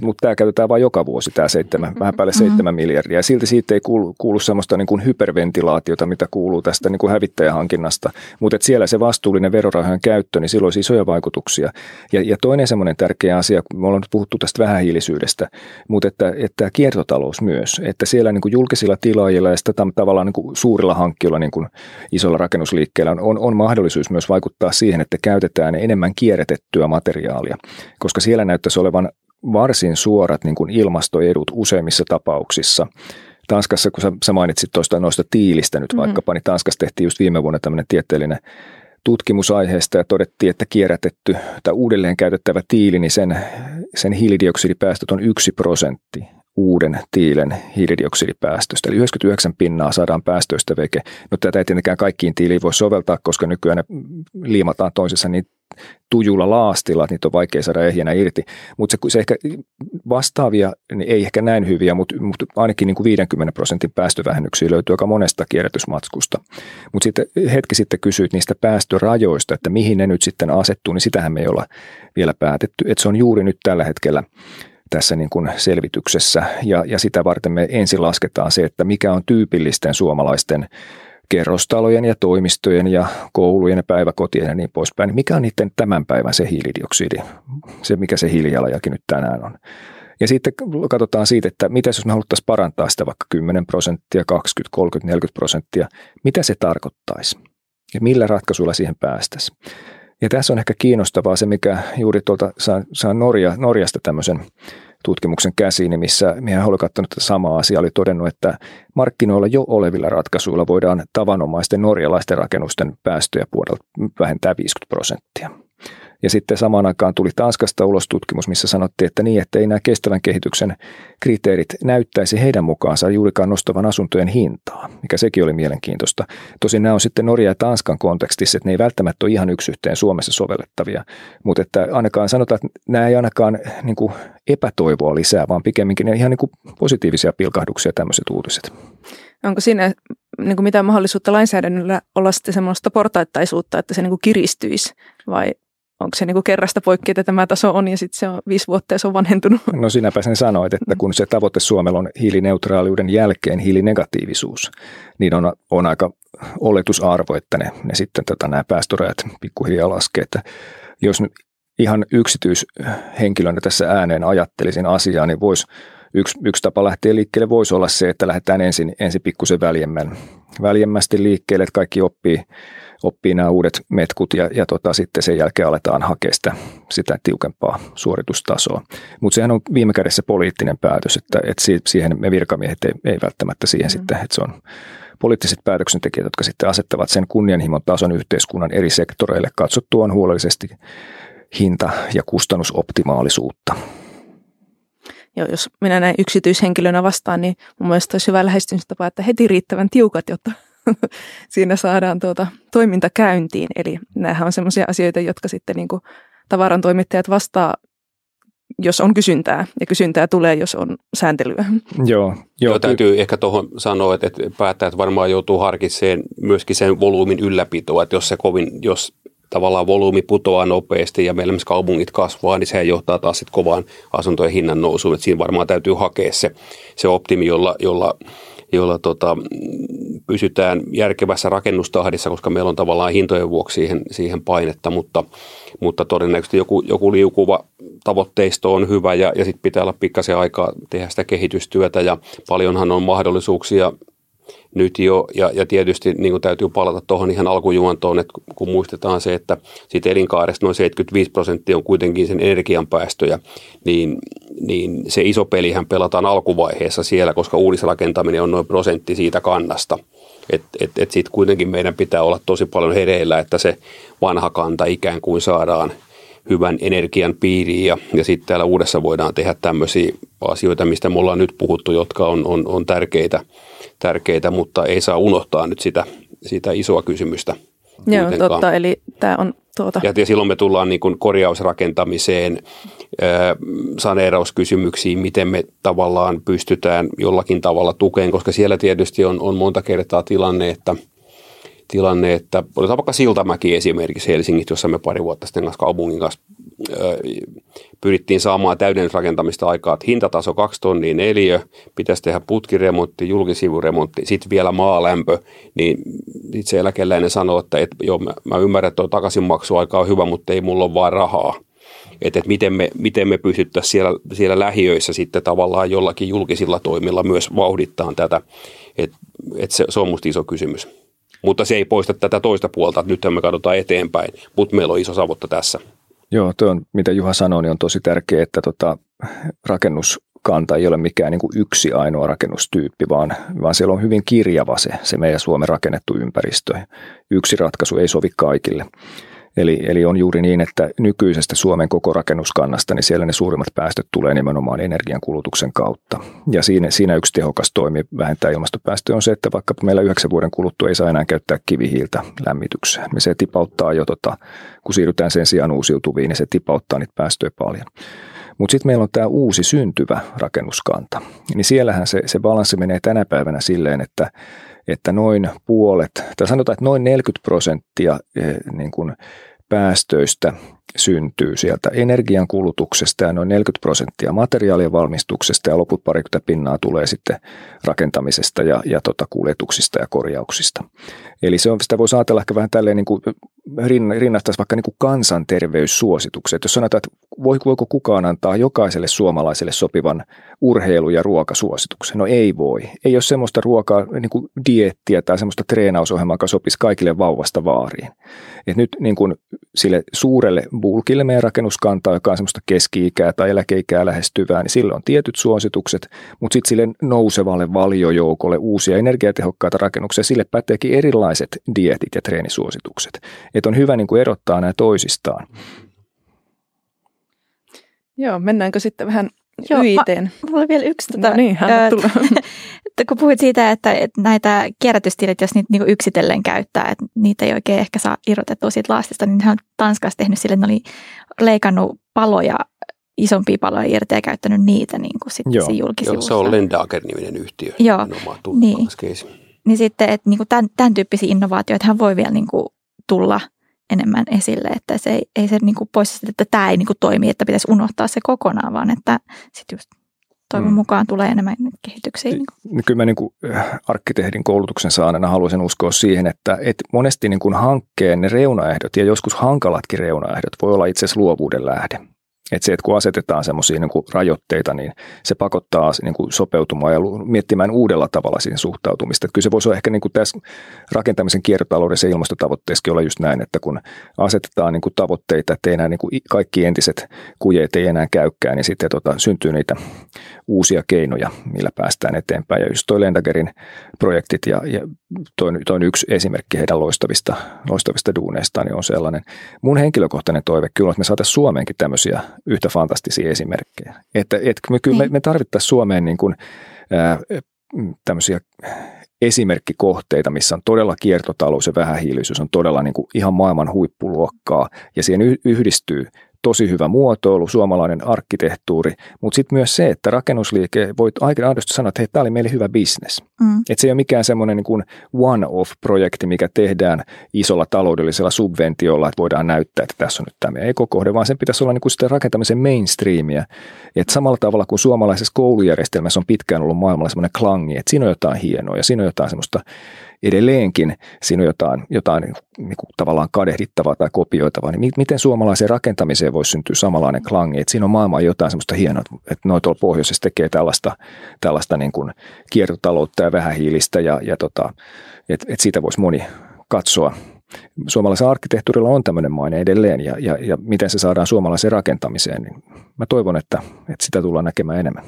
Mutta tämä käytetään vain joka vuosi, tämä vähän päälle 7 miljardia. Silti siitä ei kuulu sellaista niin kuin hyperventilaatiota, mitä kuuluu tästä niin kuin hävittäjähankinnasta. Mutta siellä se vastuullinen verorahan käyttö, niin silloin olisi isoja vaikutuksia. Ja toinen semmoinen tärkeä asia, kun me ollaan nyt puhuttu tästä vähähiilisyydestä, mutta että kiertotalous myös. Että siellä niin kuin julkisilla tilaajilla ja sitä tavallaan niin kuin suurilla hankkijoilla, niin kuin isolla rakennusliikkeellä on mahdollisuus myös vaikuttaa siihen, että käytetään enemmän kierrätettyä materiaalia, koska siellä näyttäisi olevan varsin suorat niin kuin ilmastoedut useimmissa tapauksissa. Tanskassa, kun sä mainitsit tuosta noista tiilistä nyt vaikkapa, niin Tanskassa tehtiin just viime vuonna tämmöinen tieteellinen tutkimusaiheesta ja todettiin, että kierrätetty tai uudelleen käytettävä tiili, niin sen hiilidioksidipäästöt on 1% uuden tiilen hiilidioksidipäästöstä. Eli 99% saadaan päästöistä veke. No tätä ei tietenkään kaikkiin tiiliin voi soveltaa, koska nykyään ne liimataan toisessa niin tujulla laastilla, että niitä on vaikea saada ehjänä irti. Mutta se ehkä vastaavia, niin ei ehkä näin hyviä, mutta ainakin niin kuin 50% päästövähennyksiä löytyy aika monesta kierrätysmatskusta. Mutta sitten hetki sitten kysyit niistä päästörajoista, että mihin ne nyt sitten asettuu, niin sitähän me ei olla vielä päätetty. Että se on juuri nyt tällä hetkellä tässä niin kuin selvityksessä ja sitä varten me ensin lasketaan se, että mikä on tyypillisten suomalaisten kerrostalojen ja toimistojen ja koulujen ja päiväkotien ja niin poispäin. Mikä on niiden tämän päivän se hiilidioksidi, se mikä se hiilijalanjälki nyt tänään on. Ja sitten katsotaan siitä, että mitä jos me haluttaisiin parantaa sitä vaikka 10%, 20, 30, 40%, mitä se tarkoittaisi ja millä ratkaisuilla siihen päästäisiin. Ja tässä on ehkä kiinnostavaa se, mikä juuri tuolta saa Norjasta tämmöisen tutkimuksen käsiin, missä minä olen katsonut tätä samaa asiaa, oli todennut, että markkinoilla jo olevilla ratkaisuilla voidaan tavanomaisten norjalaisten rakennusten päästöjä puolelta vähentää 50%. Ja sitten samaan aikaan tuli Tanskasta ulos tutkimus, missä sanottiin, että niin, että ei nämä kestävän kehityksen kriteerit näyttäisi heidän mukaansa juurikaan nostavan asuntojen hintaa, mikä sekin oli mielenkiintoista. Tosin nämä on sitten Norja ja Tanskan kontekstissa, että ne ei välttämättä ole ihan yksi yhteen Suomessa sovellettavia, mutta että ainakaan sanotaan, että nämä ei ainakaan niin kuin epätoivoa lisää, vaan pikemminkin ihan niin kuin positiivisia pilkahduksia tämmöiset uutiset. Onko siinä niin kuin mitään mahdollisuutta lainsäädännöllä olla sitten semmoista portaittaisuutta, että se niin kuin kiristyisi vai onko se niin kuin kerrasta poikki, että tämä taso on ja sitten se on 5 vuotta ja se on vanhentunut? No sinäpä sen sanoit, että kun se tavoite Suomella on hiilineutraaliuden jälkeen hiilinegatiivisuus, niin on aika oletusarvo, että ne sitten nämä päästörajat pikkuhiljaa laskee. Että jos nyt ihan yksityishenkilönä tässä ääneen ajattelisin asiaa, niin yksi tapa lähteä liikkeelle voisi olla se, että lähdetään ensin pikkusen väljemmästi liikkeelle, että kaikki oppii nämä uudet metkut ja sitten sen jälkeen aletaan hakea sitä tiukempaa suoritustasoa. Mutta sehän on viime kädessä poliittinen päätös, että siihen me virkamiehet ei välttämättä siihen sitten, että se on poliittiset päätöksentekijät, jotka sitten asettavat sen kunnianhimon tason yhteiskunnan eri sektoreille katsottuaan huolellisesti hinta- ja kustannusoptimaalisuutta. Joo, jos minä näin yksityishenkilönä vastaan, niin mun mielestä olisi hyvä lähestymistapa, että heti riittävän tiukat, jotta siinä saadaan toiminta käyntiin. Eli näähän on sellaisia asioita, jotka sitten niin kuin tavarantoimittajat vastaa, jos on kysyntää. Ja kysyntää tulee, jos on sääntelyä. Joo, täytyy ehkä tuohon sanoa, että päättäjät varmaan joutuu harkitsemaan myöskin sen volyymin ylläpitoa, että jos tavallaan volyymi putoaa nopeasti ja meillä myös kaupungit kasvaa, niin sehän johtaa taas sitten kovaan asuntojen hinnan nousuun. Että siinä varmaan täytyy hakea se optimi, jolla pysytään järkevässä rakennustahdissa, koska meillä on tavallaan hintojen vuoksi siihen painetta, mutta todennäköisesti joku liukuva tavoitteisto on hyvä ja sitten pitää olla pikkasen aikaa tehdä sitä kehitystyötä ja paljonhan on mahdollisuuksia nyt jo, ja tietysti niin täytyy palata tuohon ihan alkujuontoon, että kun muistetaan se, että siitä elinkaaresta noin 75% on kuitenkin sen energianpäästöjä, niin se iso pelihän pelataan alkuvaiheessa siellä, koska uudisrakentaminen on noin 1% siitä kannasta. Et sitten kuitenkin meidän pitää olla tosi paljon hereillä, että se vanha kanta ikään kuin saadaan hyvän energian piiriin ja sitten täällä uudessa voidaan tehdä tämmöisiä asioita, mistä me ollaan nyt puhuttu, jotka on tärkeitä, mutta ei saa unohtaa nyt sitä isoa kysymystä. Joo, totta, eli tämä on Ja silloin me tullaan niin kuin korjausrakentamiseen, saneerauskysymyksiin, miten me tavallaan pystytään jollakin tavalla tukeen, koska siellä tietysti on monta kertaa tilanne, että otetaan vaikka Siltamäki esimerkiksi Helsingistä, jossa me pari vuotta sitten kaupungin kanssa pyrittiin saamaan täydennysrakentamista aikaa, että hintataso 2 tonnia neliö, pitäisi tehdä putkiremontti, julkisivuremontti, sitten vielä maalämpö, niin sit se eläkeläinen sanoo, että et, joo, mä ymmärrän, että tuo takaisinmaksuaika on hyvä, mutta ei mulla ole vaan rahaa. Että miten me pystyttäisiin siellä lähiöissä sitten tavallaan jollakin julkisilla toimilla myös vauhdittaa tätä, että se on musta iso kysymys. Mutta se ei poista tätä toista puolta, että nythän me katsotaan eteenpäin, mutta meillä on iso savotta tässä. Joo, tuo on, mitä Juha sanoi, niin on tosi tärkeää, että rakennuskanta ei ole mikään niin kuin yksi ainoa rakennustyyppi, vaan siellä on hyvin kirjava se meidän Suomen rakennettu ympäristö. Yksi ratkaisu ei sovi kaikille. Eli on juuri niin, että nykyisestä Suomen koko rakennuskannasta, niin siellä ne suurimmat päästöt tulee nimenomaan energiankulutuksen kautta. Ja siinä yksi tehokas toimi vähentää ilmastopäästöjä on se, että vaikka meillä 9 vuoden kuluttua ei saa enää käyttää kivihiiltä lämmitykseen. Me se tipauttaa jo, kun siirrytään sen sijaan uusiutuviin, niin se tipauttaa niitä päästöjä paljon. Mutta sitten meillä on tämä uusi syntyvä rakennuskanta. Niin siellähän se balanssi menee tänä päivänä silleen, että noin puolet, tai sanotaan, että noin 40% niin kuin päästöistä syntyy sieltä energiankulutuksesta ja noin 40% materiaalien valmistuksesta ja loput parikymmentä pinnaa tulee sitten rakentamisesta ja kuljetuksista ja korjauksista. Eli se on, sitä voisi ajatella ehkä vähän tälleen niin kuin rinnastaisi vaikka niin kuin kansanterveyssuositukset. Jos sanotaan, että voiko kukaan antaa jokaiselle suomalaiselle sopivan urheilu- ja ruokasuosituksen? No ei voi. Ei ole semmoista ruokaa, niin kuin dieettiä tai semmoista treenausohjelmaa, joka sopisi kaikille vauvasta vaariin. Et nyt niin kuin sille suurelle bulkille meidän rakennuskantaa, joka on semmoista keski-ikää tai eläkeikää lähestyvää, niin sillä on tietyt suositukset, mutta sitten sille nousevalle valiojoukolle uusia energiatehokkaita rakennuksia, sille päteekin erilaiset dietit ja treenisuositukset. Et on hyvä niin kuin erottaa nämä toisistaan. Joo, mennäänkö sitten vähän YIT:n? Mulla oli vielä yksi. Niin, kun puhuit siitä, että näitä kierrätystilit, jos niitä niinku yksitellen käyttää, että niitä ei oikein ehkä saa irrotettua siitä laastista, niin ne on Tanskassa tehnyt sille, että ne oli leikannut paloja, isompia paloja irti ja käyttänyt niitä niinku sitten julkisivuissa. Joo, se on Lendager-niminen yhtiö. Joo, niin. Niin sitten, että niinku tämän tyyppisiä innovaatioitahan voi vielä niinku tulla enemmän esille, että se ei se niinku pois, että tämä ei niinku toimi, että pitäisi unohtaa se kokonaan, vaan että sitten just toivon mukaan tulee enemmän kehityksiä. Kyllä mä niinku arkkitehdin koulutuksen saanena haluaisin uskoa siihen, että monesti niinku hankkeen ne reunaehdot ja joskus hankalatkin reunaehdot voi olla itse asiassa luovuuden lähde. Että se, että kun asetetaan semmoisia niin kuin rajoitteita, niin se pakottaa niin kuin sopeutumaan ja miettimään uudella tavalla siihen suhtautumista. Että kyllä se voisi olla ehkä niin kuin tässä rakentamisen kiertotaloudessa ja ilmastotavoitteessakin olla just näin, että kun asetetaan niin kuin tavoitteita, että ei enää niin kuin kaikki entiset kujeet ei enää käykään, niin sitten syntyy niitä uusia keinoja, millä päästään eteenpäin. Ja just toi Lendagerin projektit ja toi yksi esimerkki heidän loistavista duuneistaan niin on sellainen. Mun henkilökohtainen toive kyllä on, että me saataisiin Suomeenkin tämmöisiä yhtä fantastisia esimerkkejä. Että kyllä me tarvittaisiin Suomeen niin kuin, tämmöisiä esimerkkikohteita, missä on todella kiertotalous ja vähähiilisyys, on todella niin kuin ihan maailman huippuluokkaa ja siihen yhdistyy tosi hyvä muotoilu, suomalainen arkkitehtuuri, mutta sitten myös se, että rakennusliike voi aidosti sanoa, että hei, tämä oli meille hyvä bisnes. Että se ei ole mikään semmoinen niin kuin one-off-projekti, mikä tehdään isolla taloudellisella subventiolla, että voidaan näyttää, että tässä on nyt tämä meidän ekokohde, vaan sen pitäisi olla niin kuin sitä rakentamisen mainstreamia. Että samalla tavalla kuin suomalaisessa koulujärjestelmässä on pitkään ollut maailmalla semmoinen klangi, että siinä on jotain hienoa ja siinä on jotain semmoista edelleenkin, siinä on jotain niin kuin tavallaan kadehdittavaa tai kopioitavaa, niin miten suomalaiseen rakentamiseen voisi syntyä samanlainen klangi, että siinä on maailmaan jotain semmoista hienoa, että noi tuolla pohjoisessa tekee tällaista niin kuin kiertotaloutta ja vähähiilistä ja että siitä voisi moni katsoa. Suomalaisen arkkitehtuurilla on tämmöinen maine edelleen ja miten se saadaan suomalaiseen rakentamiseen, niin mä toivon, että sitä tullaan näkemään enemmän.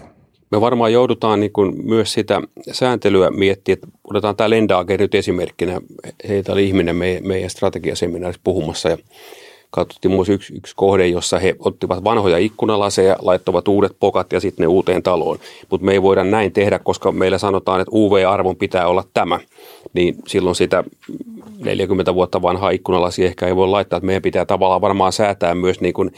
Me varmaan joudutaan niin kuin myös sitä sääntelyä miettiä, että otetaan tämä Lendager nyt esimerkkinä. Heitä oli ihminen meidän strategiaseminaarissa puhumassa ja katsottiin myös yksi kohde, jossa he ottivat vanhoja ikkunalaseja, laittoivat uudet pokat ja sitten ne uuteen taloon. Mutta me ei voida näin tehdä, koska meillä sanotaan, että UV-arvon pitää olla tämä. Niin silloin sitä 40 vuotta vanhaa ikkunalasia ehkä ei voi laittaa, että meidän pitää tavallaan varmaan säätää myös niin kuin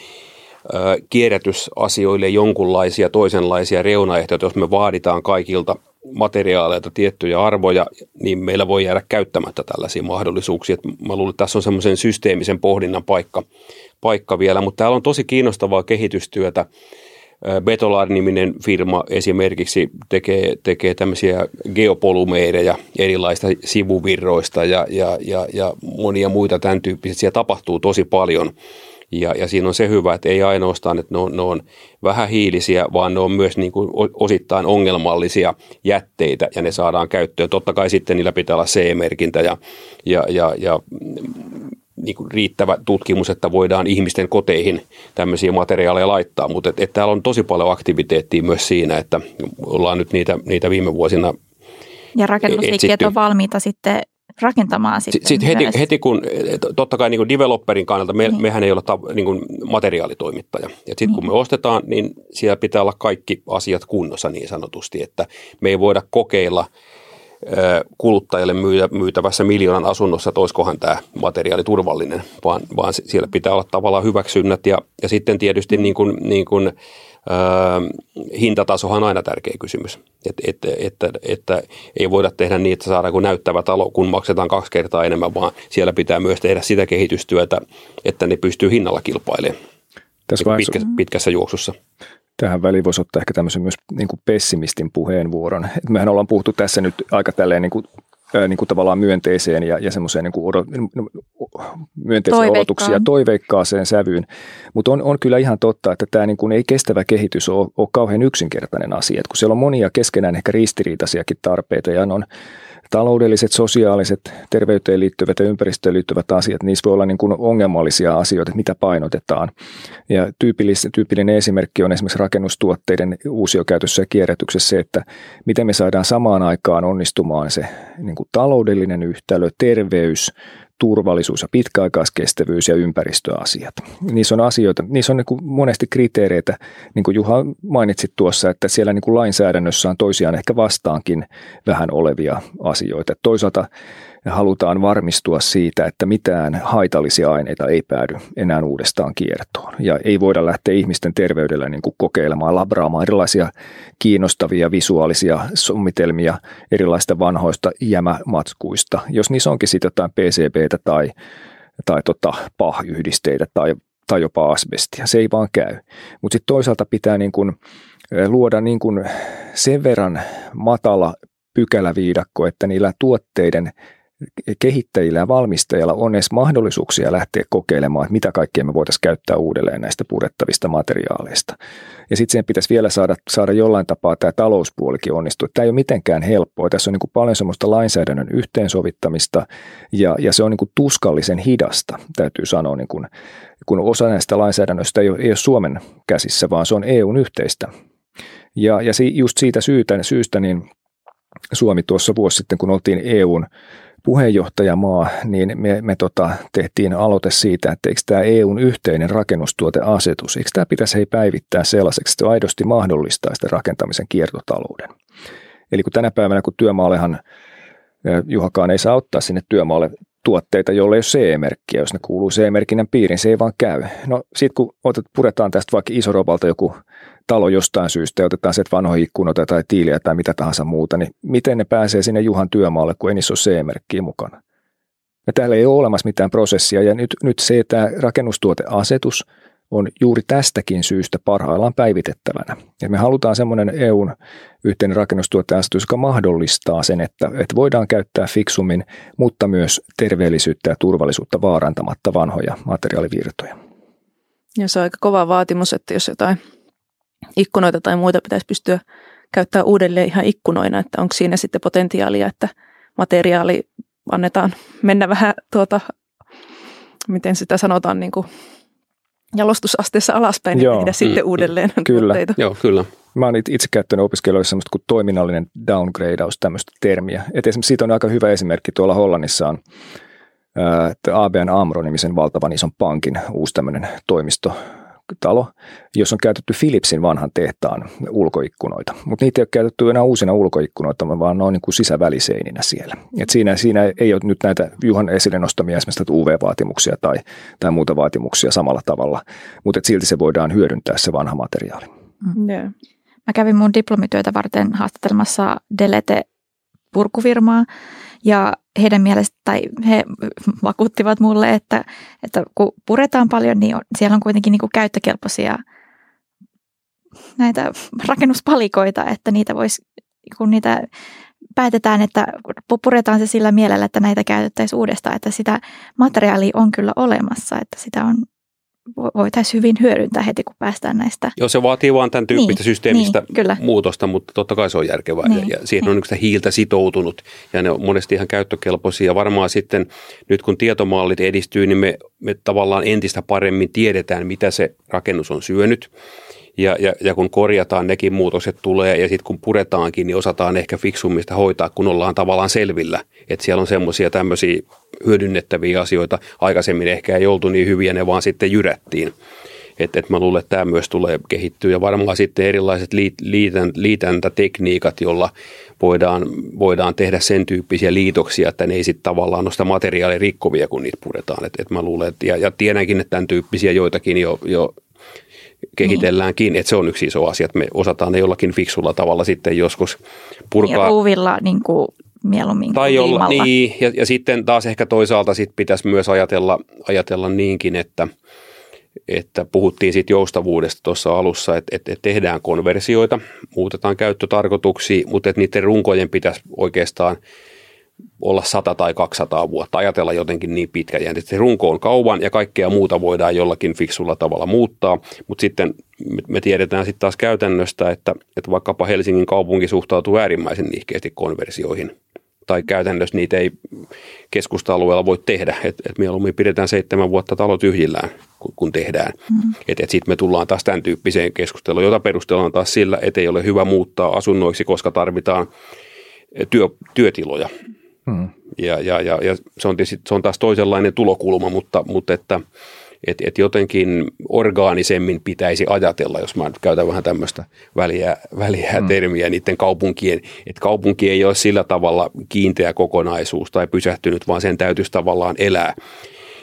kierrätysasioille jonkunlaisia toisenlaisia reunaehtoja, jos me vaaditaan kaikilta materiaaleilta tiettyjä arvoja, niin meillä voi jäädä käyttämättä tällaisia mahdollisuuksia. Mä luulen, että tässä on semmoisen systeemisen pohdinnan paikka vielä, mutta täällä on tosi kiinnostavaa kehitystyötä. Betolar-niminen firma esimerkiksi tekee tämmöisiä geopolumeereja erilaisista sivuvirroista ja monia muita tämän tyyppisiä. Siellä tapahtuu tosi paljon. Ja siinä on se hyvä, että ei ainoastaan, että ne on vähähiilisiä, vaan ne on myös niin kuin osittain ongelmallisia jätteitä ja ne saadaan käyttöön. Totta kai sitten niillä pitää olla CE-merkintä ja niin kuin riittävä tutkimus, että voidaan ihmisten koteihin tämmöisiä materiaaleja laittaa. Mutta täällä on tosi paljon aktiviteettia myös siinä, että ollaan nyt niitä viime vuosina ja rakennusliikkeet on valmiita sitten rakentamaan sitten. Sitten heti kun, totta kai niin kuin developerin kannalta, mehän ei olla niin kuin materiaalitoimittaja. Sitten kun me ostetaan, niin siellä pitää olla kaikki asiat kunnossa niin sanotusti, että me ei voida kokeilla kuluttajalle myytävässä 1 000 000 asunnossa, että olisikohan tämä materiaali turvallinen, vaan siellä pitää olla tavallaan hyväksynnät ja sitten tietysti niin kuin hintatasohan on aina tärkeä kysymys, että ei voida tehdä niin, että saadaan kun näyttävä talo, kun maksetaan 2 kertaa enemmän, vaan siellä pitää myös tehdä sitä kehitystyötä, että ne pystyy hinnalla kilpailemaan pitkässä juoksussa. Tähän väliin voisi ottaa ehkä tämmöisen myös niin kuin pessimistin puheenvuoron. Et mehän ollaan puhuttu tässä nyt aika tälleen niin kuin tavallaan myönteiseen ja semmoiseen niin kuin myönteiseen odotuksiin ja toiveikkaaseen sävyyn. Mutta on kyllä ihan totta, että tämä niin kuin ei kestävä kehitys ole kauhean yksinkertainen asia. Et kun siellä on monia keskenään ehkä ristiriitaisiakin tarpeita ja on taloudelliset, sosiaaliset, terveyteen liittyvät ja ympäristöön liittyvät asiat, niissä voi olla niin kuin ongelmallisia asioita, mitä painotetaan. Ja tyypillinen esimerkki on esimerkiksi rakennustuotteiden uusiokäytössä ja kierrätyksessä se, että miten me saadaan samaan aikaan onnistumaan se niin kuin taloudellinen yhtälö, terveys, turvallisuus ja pitkäaikaiskestävyys ja ympäristöasiat. Niissä on asioita, niissä on niin kuin monesti kriteereitä, niin kuin Juha mainitsit tuossa, että siellä niin kuin lainsäädännössä on toisiaan ehkä vastaankin vähän olevia asioita. Toisaalta halutaan varmistua siitä, että mitään haitallisia aineita ei päädy enää uudestaan kiertoon. Ja ei voida lähteä ihmisten terveydellä niin kuin kokeilemaan, labraamaan erilaisia kiinnostavia visuaalisia suunnitelmia erilaisista vanhoista jämämatskuista, jos niissä onkin sitten jotain PCB:tä tai PAH-yhdisteitä tai jopa asbestia. Se ei vaan käy. Mutta sitten toisaalta pitää niin kuin luoda niin kuin sen verran matala pykäläviidakko, että niillä tuotteiden kehittäjillä ja valmistajilla on edes mahdollisuuksia lähteä kokeilemaan, että mitä kaikkea me voitaisiin käyttää uudelleen näistä purettavista materiaaleista. Ja sitten sen pitäisi vielä saada jollain tapaa tämä talouspuolikin onnistua. Tämä ei ole mitenkään helppoa. Tässä on niin kuin paljon semmoista lainsäädännön yhteensovittamista ja se on niin kuin tuskallisen hidasta, täytyy sanoa, niin kun osa näistä lainsäädännöistä ei ole Suomen käsissä, vaan se on EUn yhteistä. Ja just siitä syystä niin Suomi tuossa vuosi sitten, kun oltiin EUn puheenjohtajamaa, niin me tehtiin aloite siitä, että eikö tämä EUn yhteinen rakennustuoteasetus, eikö tämä pitäisi päivittää sellaiseksi, että aidosti mahdollistaa sitä rakentamisen kiertotalouden. Eli kun tänä päivänä, kun työmaallehan Juhakaan ei saa ottaa sinne työmaalle tuotteita, joilla ei ole CE-merkkiä, jos ne kuuluu CE-merkinnän piiriin, se ei vaan käy. No sitten kun puretaan tästä vaikka Isorovalta joku talo jostain syystä ja otetaan se vanhoja ikkunoita tai tiiliä tai mitä tahansa muuta, niin miten ne pääsee sinne Juhan työmaalle, kun ei niissä ole CE-merkkiä mukana? Ja täällä ei ole olemassa mitään prosessia ja nyt se, tämä rakennustuoteasetus on juuri tästäkin syystä parhaillaan päivitettävänä. Ja me halutaan semmoinen EUn yhteinen rakennustuoteasetus, joka mahdollistaa sen, että voidaan käyttää fiksummin, mutta myös terveellisyyttä ja turvallisuutta vaarantamatta vanhoja materiaalivirtoja. Ja se on aika kova vaatimus, että jos jotain ikkunoita tai muita pitäisi pystyä käyttämään uudelleen ihan ikkunoina, että onko siinä sitten potentiaalia, että materiaali annetaan mennä vähän miten sitä sanotaan, niin kuin jalostusasteessa alaspäin, ja tehdä sitten uudelleen tuotteita. Joo, kyllä. Mä oon itse käyttänyt opiskelijoissa semmoista kuin toiminnallinen downgradeaus, tämmöistä termiä. Et esimerkiksi siitä on aika hyvä esimerkki. Tuolla Hollannissa on ABN AMRO-nimisen valtavan ison pankin uusi tämmöinen toimistotalo, jossa on käytetty Philipsin vanhan tehtaan ulkoikkunoita. Mutta niitä ei ole käytetty enää uusina ulkoikkunoita, vaan ne on niin kuin sisäväliseininä siellä. Et siinä ei ole nyt näitä Juhan esille nostamia esimerkiksi UV-vaatimuksia tai muuta vaatimuksia samalla tavalla, mutta silti se voidaan hyödyntää se vanha materiaali. Mm. Yeah. Mä kävin mun diplomityötä varten haastattelemassa Delete-purkufirmaa ja heidän mielestä, tai he vakuuttivat mulle, että kun puretaan paljon, niin siellä on kuitenkin niin kuin käyttökelpoisia näitä rakennuspalikoita, että niitä voisi, kun niitä päätetään, että puretaan se sillä mielellä, että näitä käytettäisiin uudestaan, että sitä materiaalia on kyllä olemassa, että sitä on voitaisiin hyvin hyödyntää heti, kun päästään näistä. Joo, se vaatii vaan tämän tyyppistä systeemistä muutosta, mutta totta kai se on järkevää. Niin, ja siihen on sitä hiiltä sitoutunut ja ne on monesti ihan käyttökelpoisia. Varmaan sitten nyt kun tietomallit edistyy, niin me tavallaan entistä paremmin tiedetään, mitä se rakennus on syönyt. Ja kun korjataan, nekin muutokset tulee ja sitten kun puretaankin, niin osataan ehkä fiksummista hoitaa, kun ollaan tavallaan selvillä. Että siellä on semmoisia tämmöisiä hyödynnettäviä asioita. Aikaisemmin ehkä ei oltu niin hyviä, ne vaan sitten jyrättiin. Että mä luulen, että tämä myös tulee kehittyä. Ja varmaan sitten erilaiset liitäntätekniikat, joilla voidaan tehdä sen tyyppisiä liitoksia, että ne ei sitten tavallaan ole sitä materiaalia rikkovia, kun niitä puretaan. Että mä luulen, että, ja tiedänkin, että tämän tyyppisiä joitakin jo kehitelläänkin, niin. Että se on yksi iso asia, että me osataan ne jollakin fiksulla tavalla sitten joskus purkaa. Ja ruuvilla niin kuin mieluummin tai jolla, niin, ja sitten taas ehkä toisaalta sit pitäisi myös ajatella niinkin, että puhuttiin sitten joustavuudesta tuossa alussa, että tehdään konversioita, muutetaan käyttötarkoituksia, mutta että niiden runkojen pitäisi oikeastaan olla 100 tai 200 vuotta, ajatella jotenkin niin pitkäjänteisesti. Runko on kauan ja kaikkea muuta voidaan jollakin fiksulla tavalla muuttaa, mutta sitten me tiedetään sitten taas käytännöstä, että vaikkapa Helsingin kaupunki suhtautuu äärimmäisen nihkeästi konversioihin tai käytännössä niitä ei keskusta-alueella voi tehdä, että mieluummin pidetään 7 vuotta talo tyhjillään, kun tehdään. Mm-hmm. Että sitten me tullaan taas tämän tyyppiseen keskusteluun, jota perustellaan taas sillä, että ei ole hyvä muuttaa asunnoiksi, koska tarvitaan työtiloja. Hmm. Ja se on tietysti, se on taas toisenlainen tulokulma, mutta että jotenkin orgaanisemmin pitäisi ajatella, jos mä käytän vähän tämmöistä väliä termiä niiden kaupunkien, että kaupunki ei ole sillä tavalla kiinteä kokonaisuus tai pysähtynyt, vaan sen täytyisi tavallaan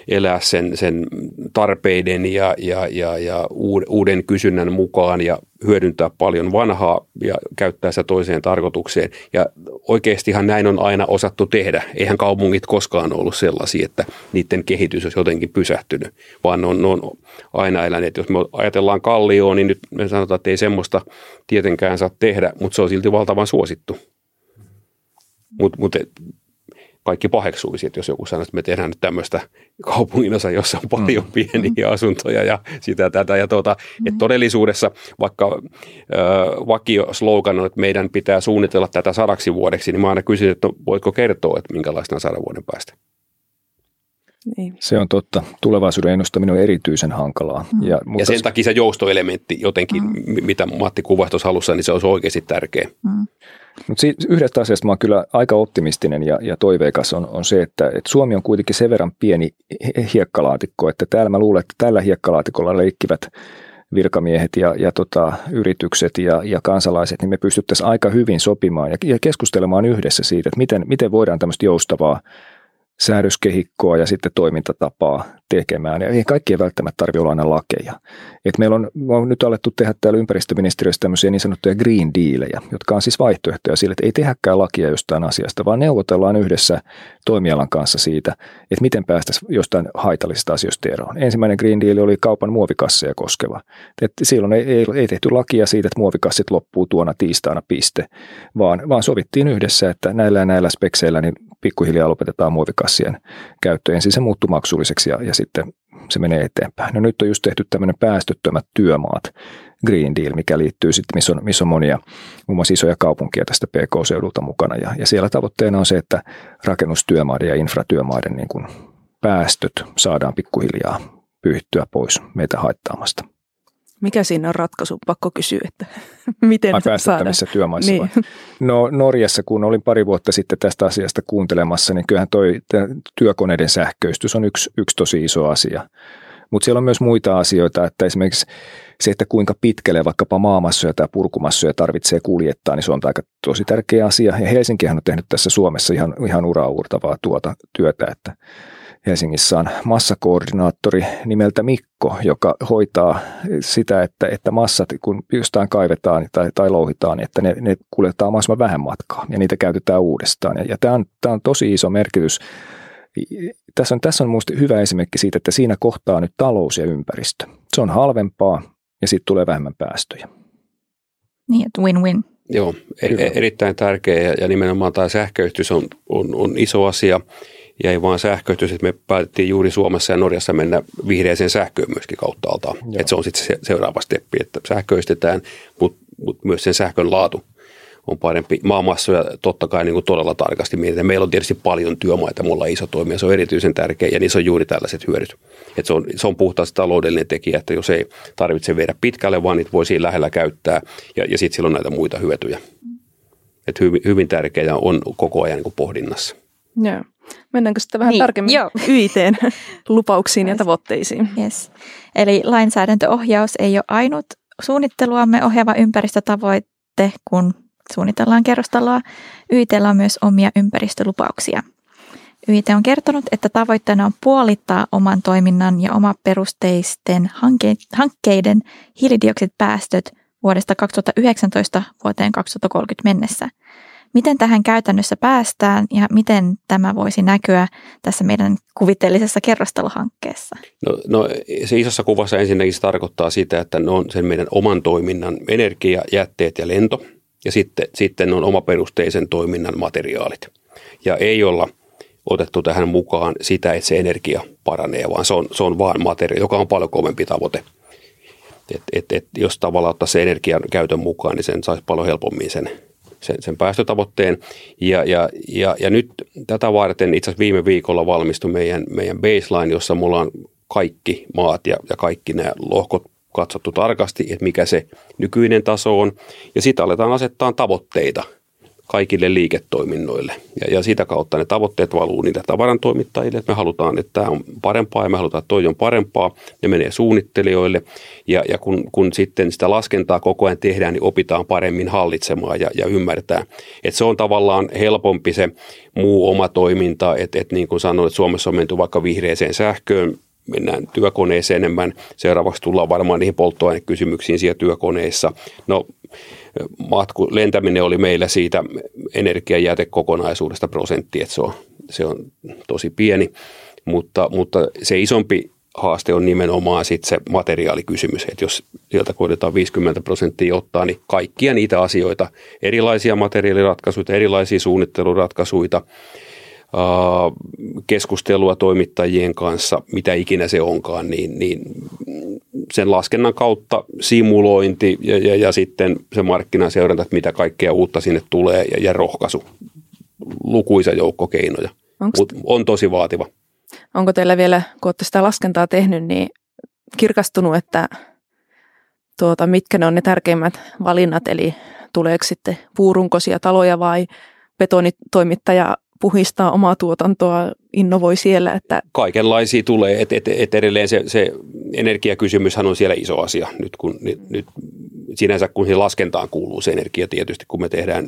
elää sen tarpeiden ja uuden kysynnän mukaan ja hyödyntää paljon vanhaa ja käyttää sitä toiseen tarkoitukseen. Ja oikeastihan näin on aina osattu tehdä. Eihän kaupungit koskaan ollut sellaisia, että niiden kehitys olisi jotenkin pysähtynyt, vaan ne on aina eläneet. Jos me ajatellaan Kallioa, niin nyt me sanotaan, että ei semmoista tietenkään saa tehdä, mutta se on silti valtavan suosittu. Mutta kaikki paheksuisi, että jos joku sanoo, että me tehdään nyt tämmöistä kaupunginosa, jossa on paljon pieniä asuntoja ja sitä tätä. Ja että todellisuudessa vaikka vakioslogan on, että meidän pitää suunnitella tätä 100 vuodeksi, niin mä aina kysyn, että voitko kertoa, että minkälaista on 100 vuoden päästä? Niin. Se on totta. Tulevaisuuden ennustaminen on erityisen hankalaa. Mm. Ja sen takia se joustoelementti jotenkin, mitä Matti kuvasi tuossa alussa, niin se olisi oikeasti tärkeä. Mm. Mutta yhdestä asiasta mä oon kyllä aika optimistinen ja toiveikas on se, että Suomi on kuitenkin sen verran pieni hiekkalaatikko, että täällä mä luulen, että tällä hiekkalaatikolla leikkivät virkamiehet ja yritykset ja kansalaiset, niin me pystyttäisiin aika hyvin sopimaan ja keskustelemaan yhdessä siitä, että miten voidaan tämmöistä joustavaa säädöskehikkoa ja sitten toimintatapaa tekemään. Ja ei kaikkien välttämättä tarvitse olla aina lakeja. Et meillä on nyt alettu tehdä täällä ympäristöministeriössä tämmöisiä niin sanottuja green dealejä, jotka on siis vaihtoehtoja sille, että ei tehäkään lakia jostain asiasta, vaan neuvotellaan yhdessä toimialan kanssa siitä, että miten päästäisiin jostain haitallisista asioista eroon. Ensimmäinen green deal oli kaupan muovikasseja koskeva. Et silloin ei tehty lakia siitä, että muovikassit loppuu tuona tiistaina piste, vaan sovittiin yhdessä, että näillä ja näillä spekseillä niin pikkuhiljaa lopetetaan muovikassien käyttö. Ensin se muuttui maksulliseksi ja sitten se menee eteenpäin. No nyt on just tehty tämmöinen päästöttömät työmaat, Green Deal, mikä liittyy sitten, missä on monia, muun muassa isoja kaupunkia tästä PK-seudulta mukana. Ja siellä tavoitteena on se, että rakennustyömaiden ja infratyömaiden niin kuin päästöt saadaan pikkuhiljaa pyyhittyä pois meitä haittaamasta. Mikä siinä on ratkaisu? Pakko kysyä, että miten saadaan. Työmaissa niin. No Norjassa, kun olin pari vuotta sitten tästä asiasta kuuntelemassa, niin kyllähän toi työkoneiden sähköistys on yksi tosi iso asia. Mutta siellä on myös muita asioita, että esimerkiksi se, että kuinka pitkälle vaikkapa maamassoja tai purkumassoja tarvitsee kuljettaa, niin se on aika tosi tärkeä asia. Ja Helsinkihän on tehnyt tässä Suomessa ihan uraauurtavaa työtä, että Helsingissä on massakoordinaattori nimeltä Mikko, joka hoitaa sitä, että massat, kun jostain kaivetaan tai louhitaan, että ne kuljetaan mahdollisimman vähän matkaa ja niitä käytetään uudestaan. Ja tämä on tosi iso merkitys. Tässä on minusta hyvä esimerkki siitä, että siinä kohtaa nyt talous ja ympäristö. Se on halvempaa ja siitä tulee vähemmän päästöjä. Niin, että win-win. Joo, erittäin tärkeä ja nimenomaan tämä sähköistys on iso asia. Ja ei vaan sähköistys, että me päätettiin juuri Suomessa ja Norjassa mennä vihreäseen sähköön myöskin kautta altaan. Että se on sitten se seuraava steppi, että sähköistetään, mutta myös sen sähkön laatu on parempi. Maamassoja totta kai niin kuin todella tarkasti mietitään. Meillä on tietysti paljon työmaita, me ollaan iso toimija, se on erityisen tärkeä ja niissä on juuri tällaiset hyödyt. Että se on puhtaasti taloudellinen tekijä, että jos ei tarvitse viedä pitkälle, vaan niitä voi siinä lähellä käyttää ja sitten sillä on näitä muita hyötyjä. Että hyvin tärkeää on koko ajan niin kuin pohdinnassa. Joo. Mennäänkö sitten vähän tarkemmin YIT:n lupauksiin ja tavoitteisiin? Yes. Eli lainsäädäntöohjaus ei ole ainut suunnitteluamme ohjaava ympäristötavoite, kun suunnitellaan kerrostaloa. YIT:llä on myös omia ympäristölupauksia. YIT on kertonut, että tavoitteena on puolittaa oman toiminnan ja omaperusteisten hankkeiden hiilidioksidipäästöt vuodesta 2019 vuoteen 2030 mennessä. Miten tähän käytännössä päästään ja miten tämä voisi näkyä tässä meidän kuvitteellisessa kerrostalohankkeessa? No se isossa kuvassa ensinnäkin se tarkoittaa sitä, että ne on sen meidän oman toiminnan energia, jätteet ja lento ja sitten on omaperusteisen toiminnan materiaalit. Ja ei olla otettu tähän mukaan sitä, että se energia paranee, vaan se on vaan materiaali, joka on paljon kovempi tavoite. Et jos tavallaan ottaa se energian käytön mukaan, niin sen saisi paljon helpommin sen päästötavoitteen ja nyt tätä varten itse asiassa viime viikolla valmistui meidän baseline, jossa mulla on kaikki maat ja kaikki nämä lohkot katsottu tarkasti, että mikä se nykyinen taso on ja sitten aletaan asettaa tavoitteita kaikille liiketoiminnoille ja sitä kautta ne tavoitteet valuu niitä tavarantoimittajille, että me halutaan, että tämä on parempaa ja me halutaan, että toi on parempaa ja menee suunnittelijoille ja kun sitten sitä laskentaa koko ajan tehdään, niin opitaan paremmin hallitsemaan ja ymmärtää, että se on tavallaan helpompi se muu oma toiminta, että niin kuin sanoin, että Suomessa on menty vaikka vihreäseen sähköön, mennään työkoneeseen enemmän, seuraavaksi tullaan varmaan niihin polttoainekysymyksiin siellä työkoneissa, no lentäminen oli meillä siitä energiajätekokonaisuudesta prosentti, että se on tosi pieni, mutta se isompi haaste on nimenomaan sitten se materiaalikysymys, että jos sieltä koitetaan 50% ottaa, niin kaikkia niitä asioita, erilaisia materiaaliratkaisuja, erilaisia suunnitteluratkaisuja, keskustelua toimittajien kanssa, mitä ikinä se onkaan, niin sen laskennan kautta simulointi ja sitten se markkinaseuranta, että mitä kaikkea uutta sinne tulee ja rohkaisu, lukuisa joukko keinoja, mutta on tosi vaativa. Onko teillä vielä, kun olette sitä laskentaa tehnyt, niin kirkastunut, että mitkä ne on ne tärkeimmät valinnat, eli tuleeko sitten puurunkoisia taloja vai betonitoimittaja puhistaa omaa tuotantoa, innovoi siellä. Että kaikenlaisia tulee, että edelleen se energiakysymyshän on siellä iso asia. Nyt sinänsä kun siihen laskentaan kuuluu se energia tietysti, kun me tehdään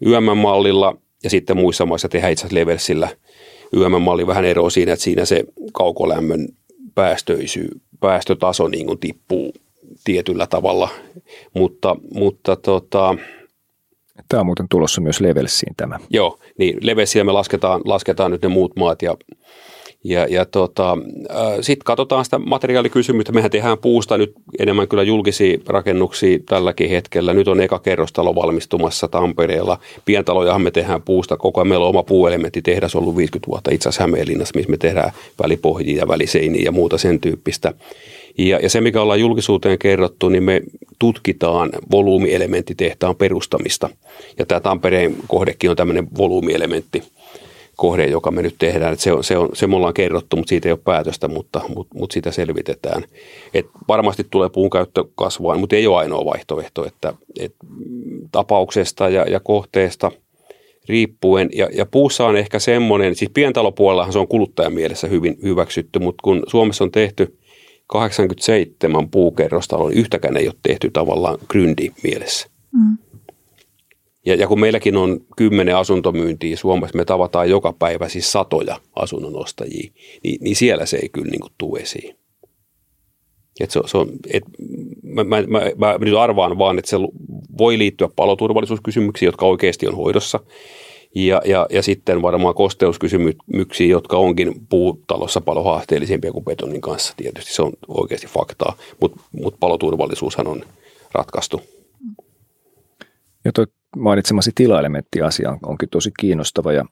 YM-mallilla ja sitten muissa maissa tehdään itse asiassa Leversillä. YM-malli vähän eroaa siinä, että siinä se kaukolämmön päästötaso niin kuin tippuu tietyllä tavalla, mutta tämä on muuten tulossa myös Levelsiin tämä. Joo, niin Levelsiin me lasketaan nyt ne muut maat sitten katsotaan sitä materiaalikysymystä. Mehän tehdään puusta nyt enemmän kyllä julkisia rakennuksia tälläkin hetkellä. Nyt on eka kerrostalo valmistumassa Tampereella. Pientalojahan me tehdään puusta koko ajan. Meillä on oma puuelementtitehdas ollut 50 vuotta itse asiassa Hämeenlinnassa, missä me tehdään välipohjia ja väliseiniä ja muuta sen tyyppistä. Ja se, mikä ollaan julkisuuteen kerrottu, niin me tutkitaan volyymielementtitehtaan perustamista. Ja tämä Tampereen kohdekin on tämmöinen volyymielementtikohde, joka me nyt tehdään. Et se me ollaan kerrottu, mutta siitä ei ole päätöstä, mutta sitä selvitetään. Et varmasti tulee puun käyttö kasvaa, mutta ei ole ainoa vaihtoehto, että tapauksesta ja kohteesta riippuen. Ja puussa on ehkä semmoinen, siis pientalopuolellahan se on kuluttajan mielessä hyvin hyväksytty, mutta kun Suomessa on tehty 87 puukerrostalon, yhtäkään ei ole tehty tavallaan gryndi mielessä. Mm. Ja kun meilläkin on 10 asuntomyyntiä Suomessa, me tavataan joka päivä siis satoja asunnonostajia, niin siellä se ei kyllä niin kuin tule esiin. Mä nyt arvaan vaan, että se voi liittyä paloturvallisuuskysymyksiin, jotka oikeasti on hoidossa. Ja sitten varmaan kosteuskysymyksiä, jotka onkin puutalossa paljon haasteellisempia kuin betonin kanssa tietysti. Se on oikeasti faktaa, mutta paloturvallisuushan on ratkaistu. Ja tuo mainitsemasi tilaelementtiasia onkin tosi kiinnostava ja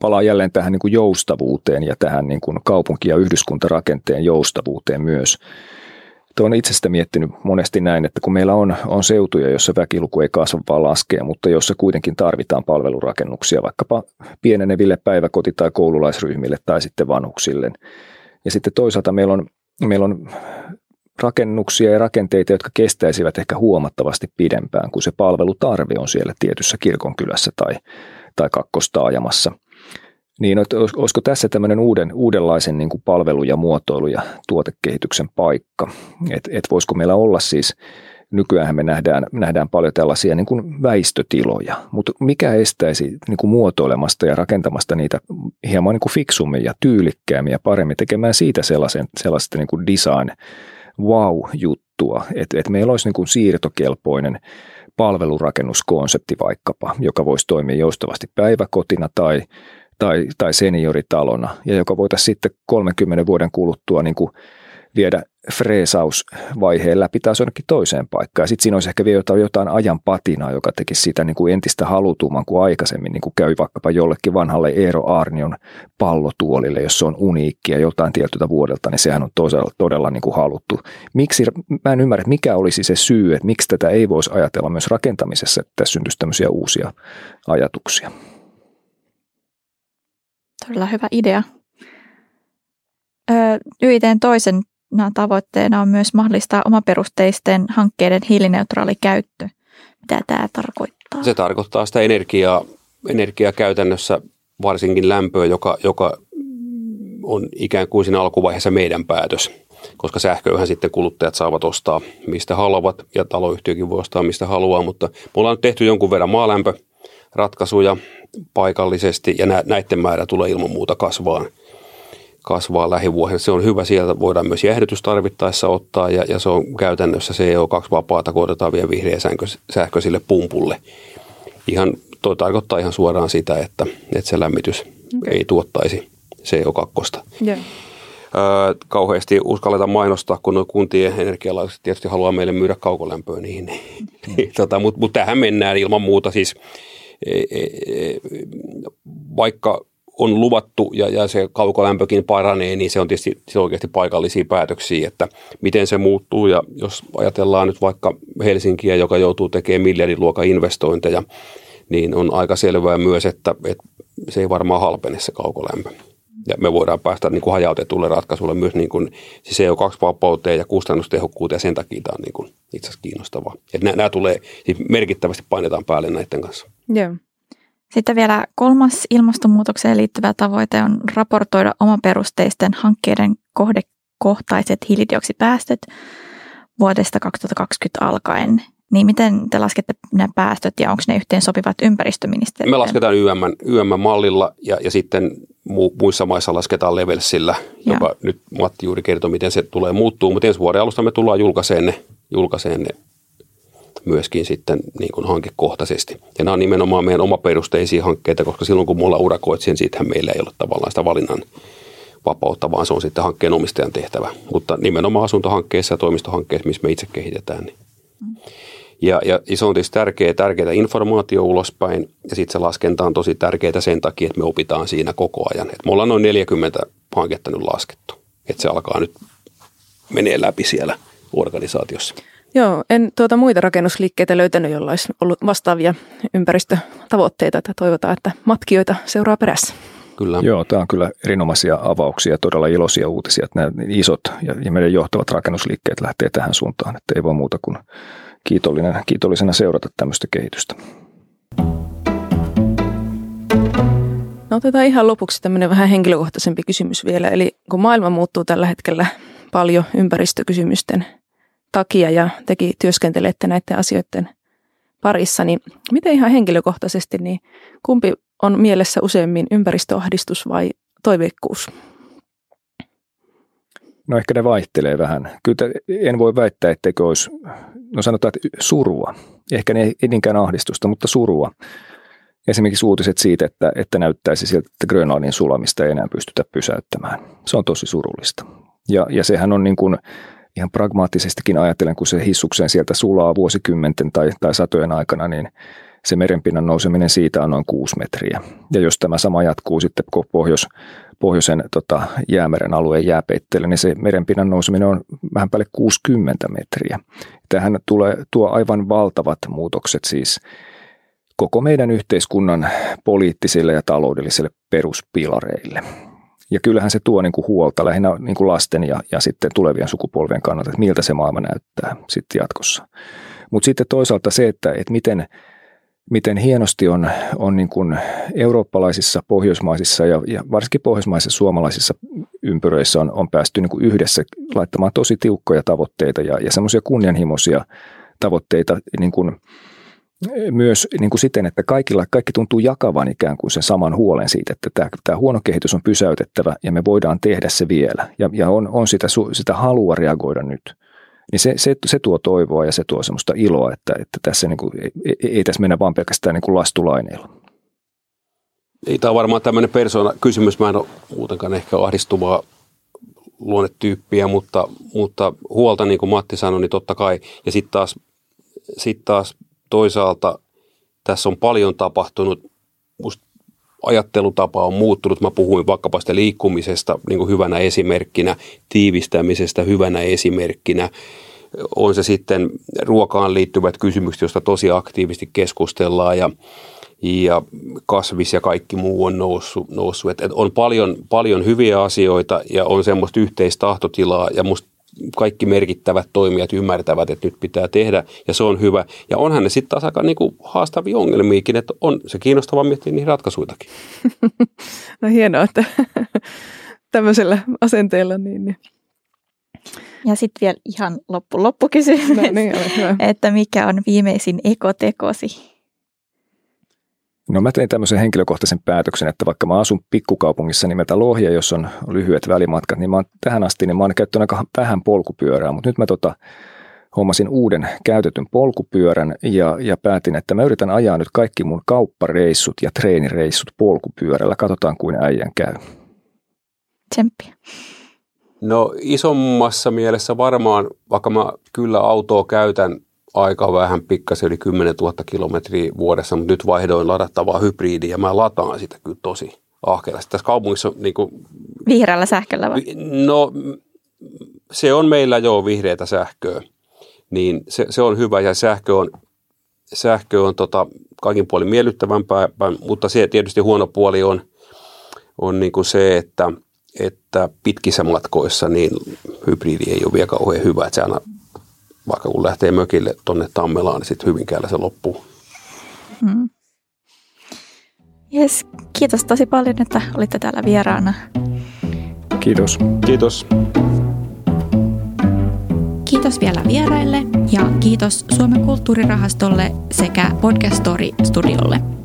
palaa jälleen tähän niin kuin joustavuuteen ja tähän niin kuin kaupunki- ja yhdyskuntarakenteen joustavuuteen myös. Olen itsestä miettinyt monesti näin, että kun meillä on seutuja, joissa väkiluku ei kasva vaan laskee, mutta jossa kuitenkin tarvitaan palvelurakennuksia vaikkapa pieneneville päiväkoti- tai koululaisryhmille tai sitten vanhuksille. Ja sitten toisaalta meillä on rakennuksia ja rakenteita, jotka kestäisivät ehkä huomattavasti pidempään, kun se palvelutarve on siellä tietyssä kirkonkylässä tai kakkostaajamassa. Niin, olisiko tässä tämmöinen uudenlaisen niin kuin palvelu- ja muotoilu- ja tuotekehityksen paikka? Et voisiko meillä olla siis, nykyäänhän me nähdään paljon tällaisia niin kuin väistötiloja, mutta mikä estäisi niin kuin muotoilemasta ja rakentamasta niitä hieman niin kuin fiksummin ja tyylikkäämmin ja paremmin, tekemään siitä sellaista niin kuin design-wow-juttua, että meillä olisi niin kuin siirtokelpoinen palvelurakennuskonsepti vaikkapa, joka voisi toimia joustavasti päiväkotina tai senioritalona, ja joka voitaisiin sitten 30 vuoden kuluttua niin kuin viedä freesausvaiheen läpi taas jonnekin toiseen paikkaan. Sitten siinä olisi ehkä vielä jotain ajan patinaa, joka tekisi sitä niin kuin entistä halutumman kuin aikaisemmin, niin kuin käy vaikkapa jollekin vanhalle Eero Aarnion pallotuolille, jos se on uniikkia joltain tietyltä vuodelta, niin sehän on todella niin kuin haluttu. Mä en ymmärrä, mikä olisi se syy, että miksi tätä ei voisi ajatella myös rakentamisessa, että tässä syntyisi tämmöisiä uusia ajatuksia. Todella hyvä idea. YIT:n toisena tavoitteena on myös mahdollistaa omaperusteisten hankkeiden hiilineutraali käyttö. Mitä tämä tarkoittaa? Se tarkoittaa sitä energiaa käytännössä, varsinkin lämpöä, joka on ikään kuin siinä alkuvaiheessa meidän päätös. Koska sähköähän sitten kuluttajat saavat ostaa mistä haluavat ja taloyhtiökin voi ostaa mistä haluaa, mutta me ollaan nyt tehty jonkun verran maalämpöratkaisuja paikallisesti, ja näiden määrä tulee ilman muuta kasvaa lähivuosina. Se on hyvä, sieltä voidaan myös jäähdytys tarvittaessa ottaa, ja se on käytännössä CO2-vapaata, kun otetaan vielä vihreä sähkö sille pumpulle. Toi tarkoittaa ihan suoraan sitä, että se lämmitys ei tuottaisi CO2. Yeah. Kauheasti uskalleta mainostaa, kun nuo kuntien energialaitokset tietysti haluaa meille myydä kaukolämpöä niihin. Mutta tähän mennään ilman muuta siis. Vaikka on luvattu ja se kaukolämpökin paranee, niin se on tietysti oikeasti paikallisia päätöksiä, että miten se muuttuu. Ja jos ajatellaan nyt vaikka Helsinkiä, joka joutuu tekemään miljardiluokan investointeja, niin on aika selvää myös, että se ei varmaan halpene se kaukolämpö. Ja me voidaan päästä niin kuin hajautetulle ratkaisulle myös niin kuin CO2-vapauteen ja kustannustehokkuuteen, ja sen takia tämä on niin kuin itse asiassa kiinnostavaa. Nämä tulee, siis merkittävästi painetaan päälle näiden kanssa. Joo. Sitten vielä 3. ilmastonmuutokseen liittyvä tavoite on raportoida omaperusteisten hankkeiden kohdekohtaiset hiilidioksidipäästöt vuodesta 2020 alkaen. Niin miten te laskette nämä päästöt ja onko ne yhteen sopivat ympäristöministeriöön? Me lasketaan YM-mallilla ja sitten muissa maissa lasketaan Levelsillä, joka nyt Matti juuri kertoi, miten se tulee muuttuu. Mutta ensi vuoden alusta me tullaan julkaiseen ne myöskin sitten niin kuin hankekohtaisesti. Ja nämä on nimenomaan meidän omaperusteisia hankkeita, koska silloin kun me ollaan urakoitsija, niin siitähän meillä ei ole tavallaan sitä valinnan vapautta, vaan se on sitten hankkeenommistajan tehtävä. Mutta nimenomaan asuntohankkeissa ja toimistohankkeissa, missä me itse kehitetään, niin. Ja se on tietysti tärkeää informaatio ulospäin, ja sitten se laskenta on tosi tärkeää sen takia, että me opitaan siinä koko ajan. Et me ollaan noin 40 hanketta nyt laskettu, että se alkaa nyt menee läpi siellä organisaatiossa. Joo, en muita rakennusliikkeitä löytänyt, jolla olisi ollut vastaavia ympäristötavoitteita, että toivotaan, että matkijoita seuraa perässä. Kyllä. Joo, tämä on kyllä erinomaisia avauksia, todella iloisia uutisia, että nämä isot ja meidän johtavat rakennusliikkeet lähtee tähän suuntaan, että ei voi muuta kuin kiitollisena seurata tämmöistä kehitystä. No, otetaan ihan lopuksi tämmöinen vähän henkilökohtaisempi kysymys vielä, eli kun maailma muuttuu tällä hetkellä paljon ympäristökysymysten takia ja tekin työskentelette näiden asioiden parissa, niin miten ihan henkilökohtaisesti, niin kumpi on mielessä useammin, ympäristöahdistus vai toiveikkuus? No ehkä ne vaihtelee vähän. Kyllä en voi väittää, etteikö olisi, no sanotaan, että surua. Ehkä ne ei niinkään ahdistusta, mutta surua. Esimerkiksi uutiset siitä, että näyttäisi sieltä, että Grönlannin sulamista ei enää pystytä pysäyttämään. Se on tosi surullista. Ja sehän on niin kuin ihan pragmaattisestikin ajatellen, kun se hissukseen sieltä sulaa vuosikymmenten tai satojen aikana, niin se merenpinnan nouseminen siitä on noin 6 metriä. Ja jos tämä sama jatkuu sitten pohjoisen jäämeren alueen jääpeitteellä, niin se merenpinnan nouseminen on vähän päälle 60 metriä. Tähän tuo aivan valtavat muutokset siis koko meidän yhteiskunnan poliittisille ja taloudellisille peruspilareille. Ja kyllähän se tuo niin kuin huolta lähinnä niin kuin lasten ja sitten tulevien sukupolvien kannalta, että miltä se maailma näyttää sitten jatkossa. Mutta sitten toisaalta se, että miten hienosti on niin kuin eurooppalaisissa, pohjoismaisissa ja varsinkin pohjoismaisissa suomalaisissa ympyröissä on päästy niin kuin yhdessä laittamaan tosi tiukkoja tavoitteita ja semmoisia kunnianhimoisia tavoitteita niin kuin myös niin kuin siten, että kaikki tuntuu jakavan ikään kuin sen saman huolen siitä, että tämä huono kehitys on pysäytettävä ja me voidaan tehdä se vielä ja on sitä halua reagoida nyt. Niin se tuo toivoa ja se tuo semmoista iloa, että tässä niin kuin, ei tässä mennä vaan pelkästään niin kuin lastulaineilla. Ei, tämä on varmaan tämmöinen persoonakysymys. Mä en ole muutenkaan ehkä ahdistuvaa luonnetyyppiä, mutta huolta, niin kuin Matti sanoi, niin totta kai. Ja sitten taas toisaalta tässä on paljon tapahtunut. Musta ajattelutapa on muuttunut. Mä puhuin vaikkapa sitä liikkumisesta niin kuin hyvänä esimerkkinä, tiivistämisestä hyvänä esimerkkinä. On se sitten ruokaan liittyvät kysymykset, joista tosi aktiivisesti keskustellaan ja kasvis ja kaikki muu on noussut. Et on paljon hyviä asioita ja on semmoista yhteistahtotilaa ja musta kaikki merkittävät toimijat ymmärtävät, että nyt pitää tehdä ja se on hyvä. Ja onhan ne sitten taas aika niinku haastavia ongelmiakin, että on se kiinnostavaa miettiä niihin ratkaisuitakin. No hienoa, että tämmöisellä asenteella niin. Ja sitten vielä ihan loppukysymys, no, niin, että mikä on viimeisin ekotekosi? No mä tein tämmöisen henkilökohtaisen päätöksen, että vaikka mä asun pikkukaupungissa nimeltä Lohja, jos on lyhyet välimatkat, niin mä oon tähän asti niin mä oon käyttänyt aika vähän polkupyörää, mutta nyt mä hommasin uuden käytetyn polkupyörän ja päätin, että mä yritän ajaa nyt kaikki mun kauppareissut ja treenireissut polkupyörällä. Katsotaan, kuin äijän käy. Tsemppiä. No isommassa mielessä varmaan, vaikka mä kyllä autoa käytän aika vähän, pikkasen yli 10 000 kilometriä vuodessa, mutta nyt vaihdoin ladattavaa hybridiä ja mä lataan sitä kyllä tosi ahkerasti. Tässä kaupungissa on niin kuin vihreällä sähköllä vai? No se on meillä jo vihreätä sähköä, niin se on hyvä ja sähkö on kaikin puolin miellyttävämpää, mutta se tietysti huono puoli on niin kuin se, että pitkissä matkoissa niin hybridi ei ole vielä kauhean hyvä, että se aina vaikka kun lähtee mökille tuonne Tammelaan, niin sitten Hyvinkäällä se loppuu. Mm. Yes, kiitos tosi paljon, että olitte täällä vieraana. Kiitos. Kiitos. Kiitos vielä vieraille ja kiitos Suomen kulttuurirahastolle sekä Podcast Story Studiolle.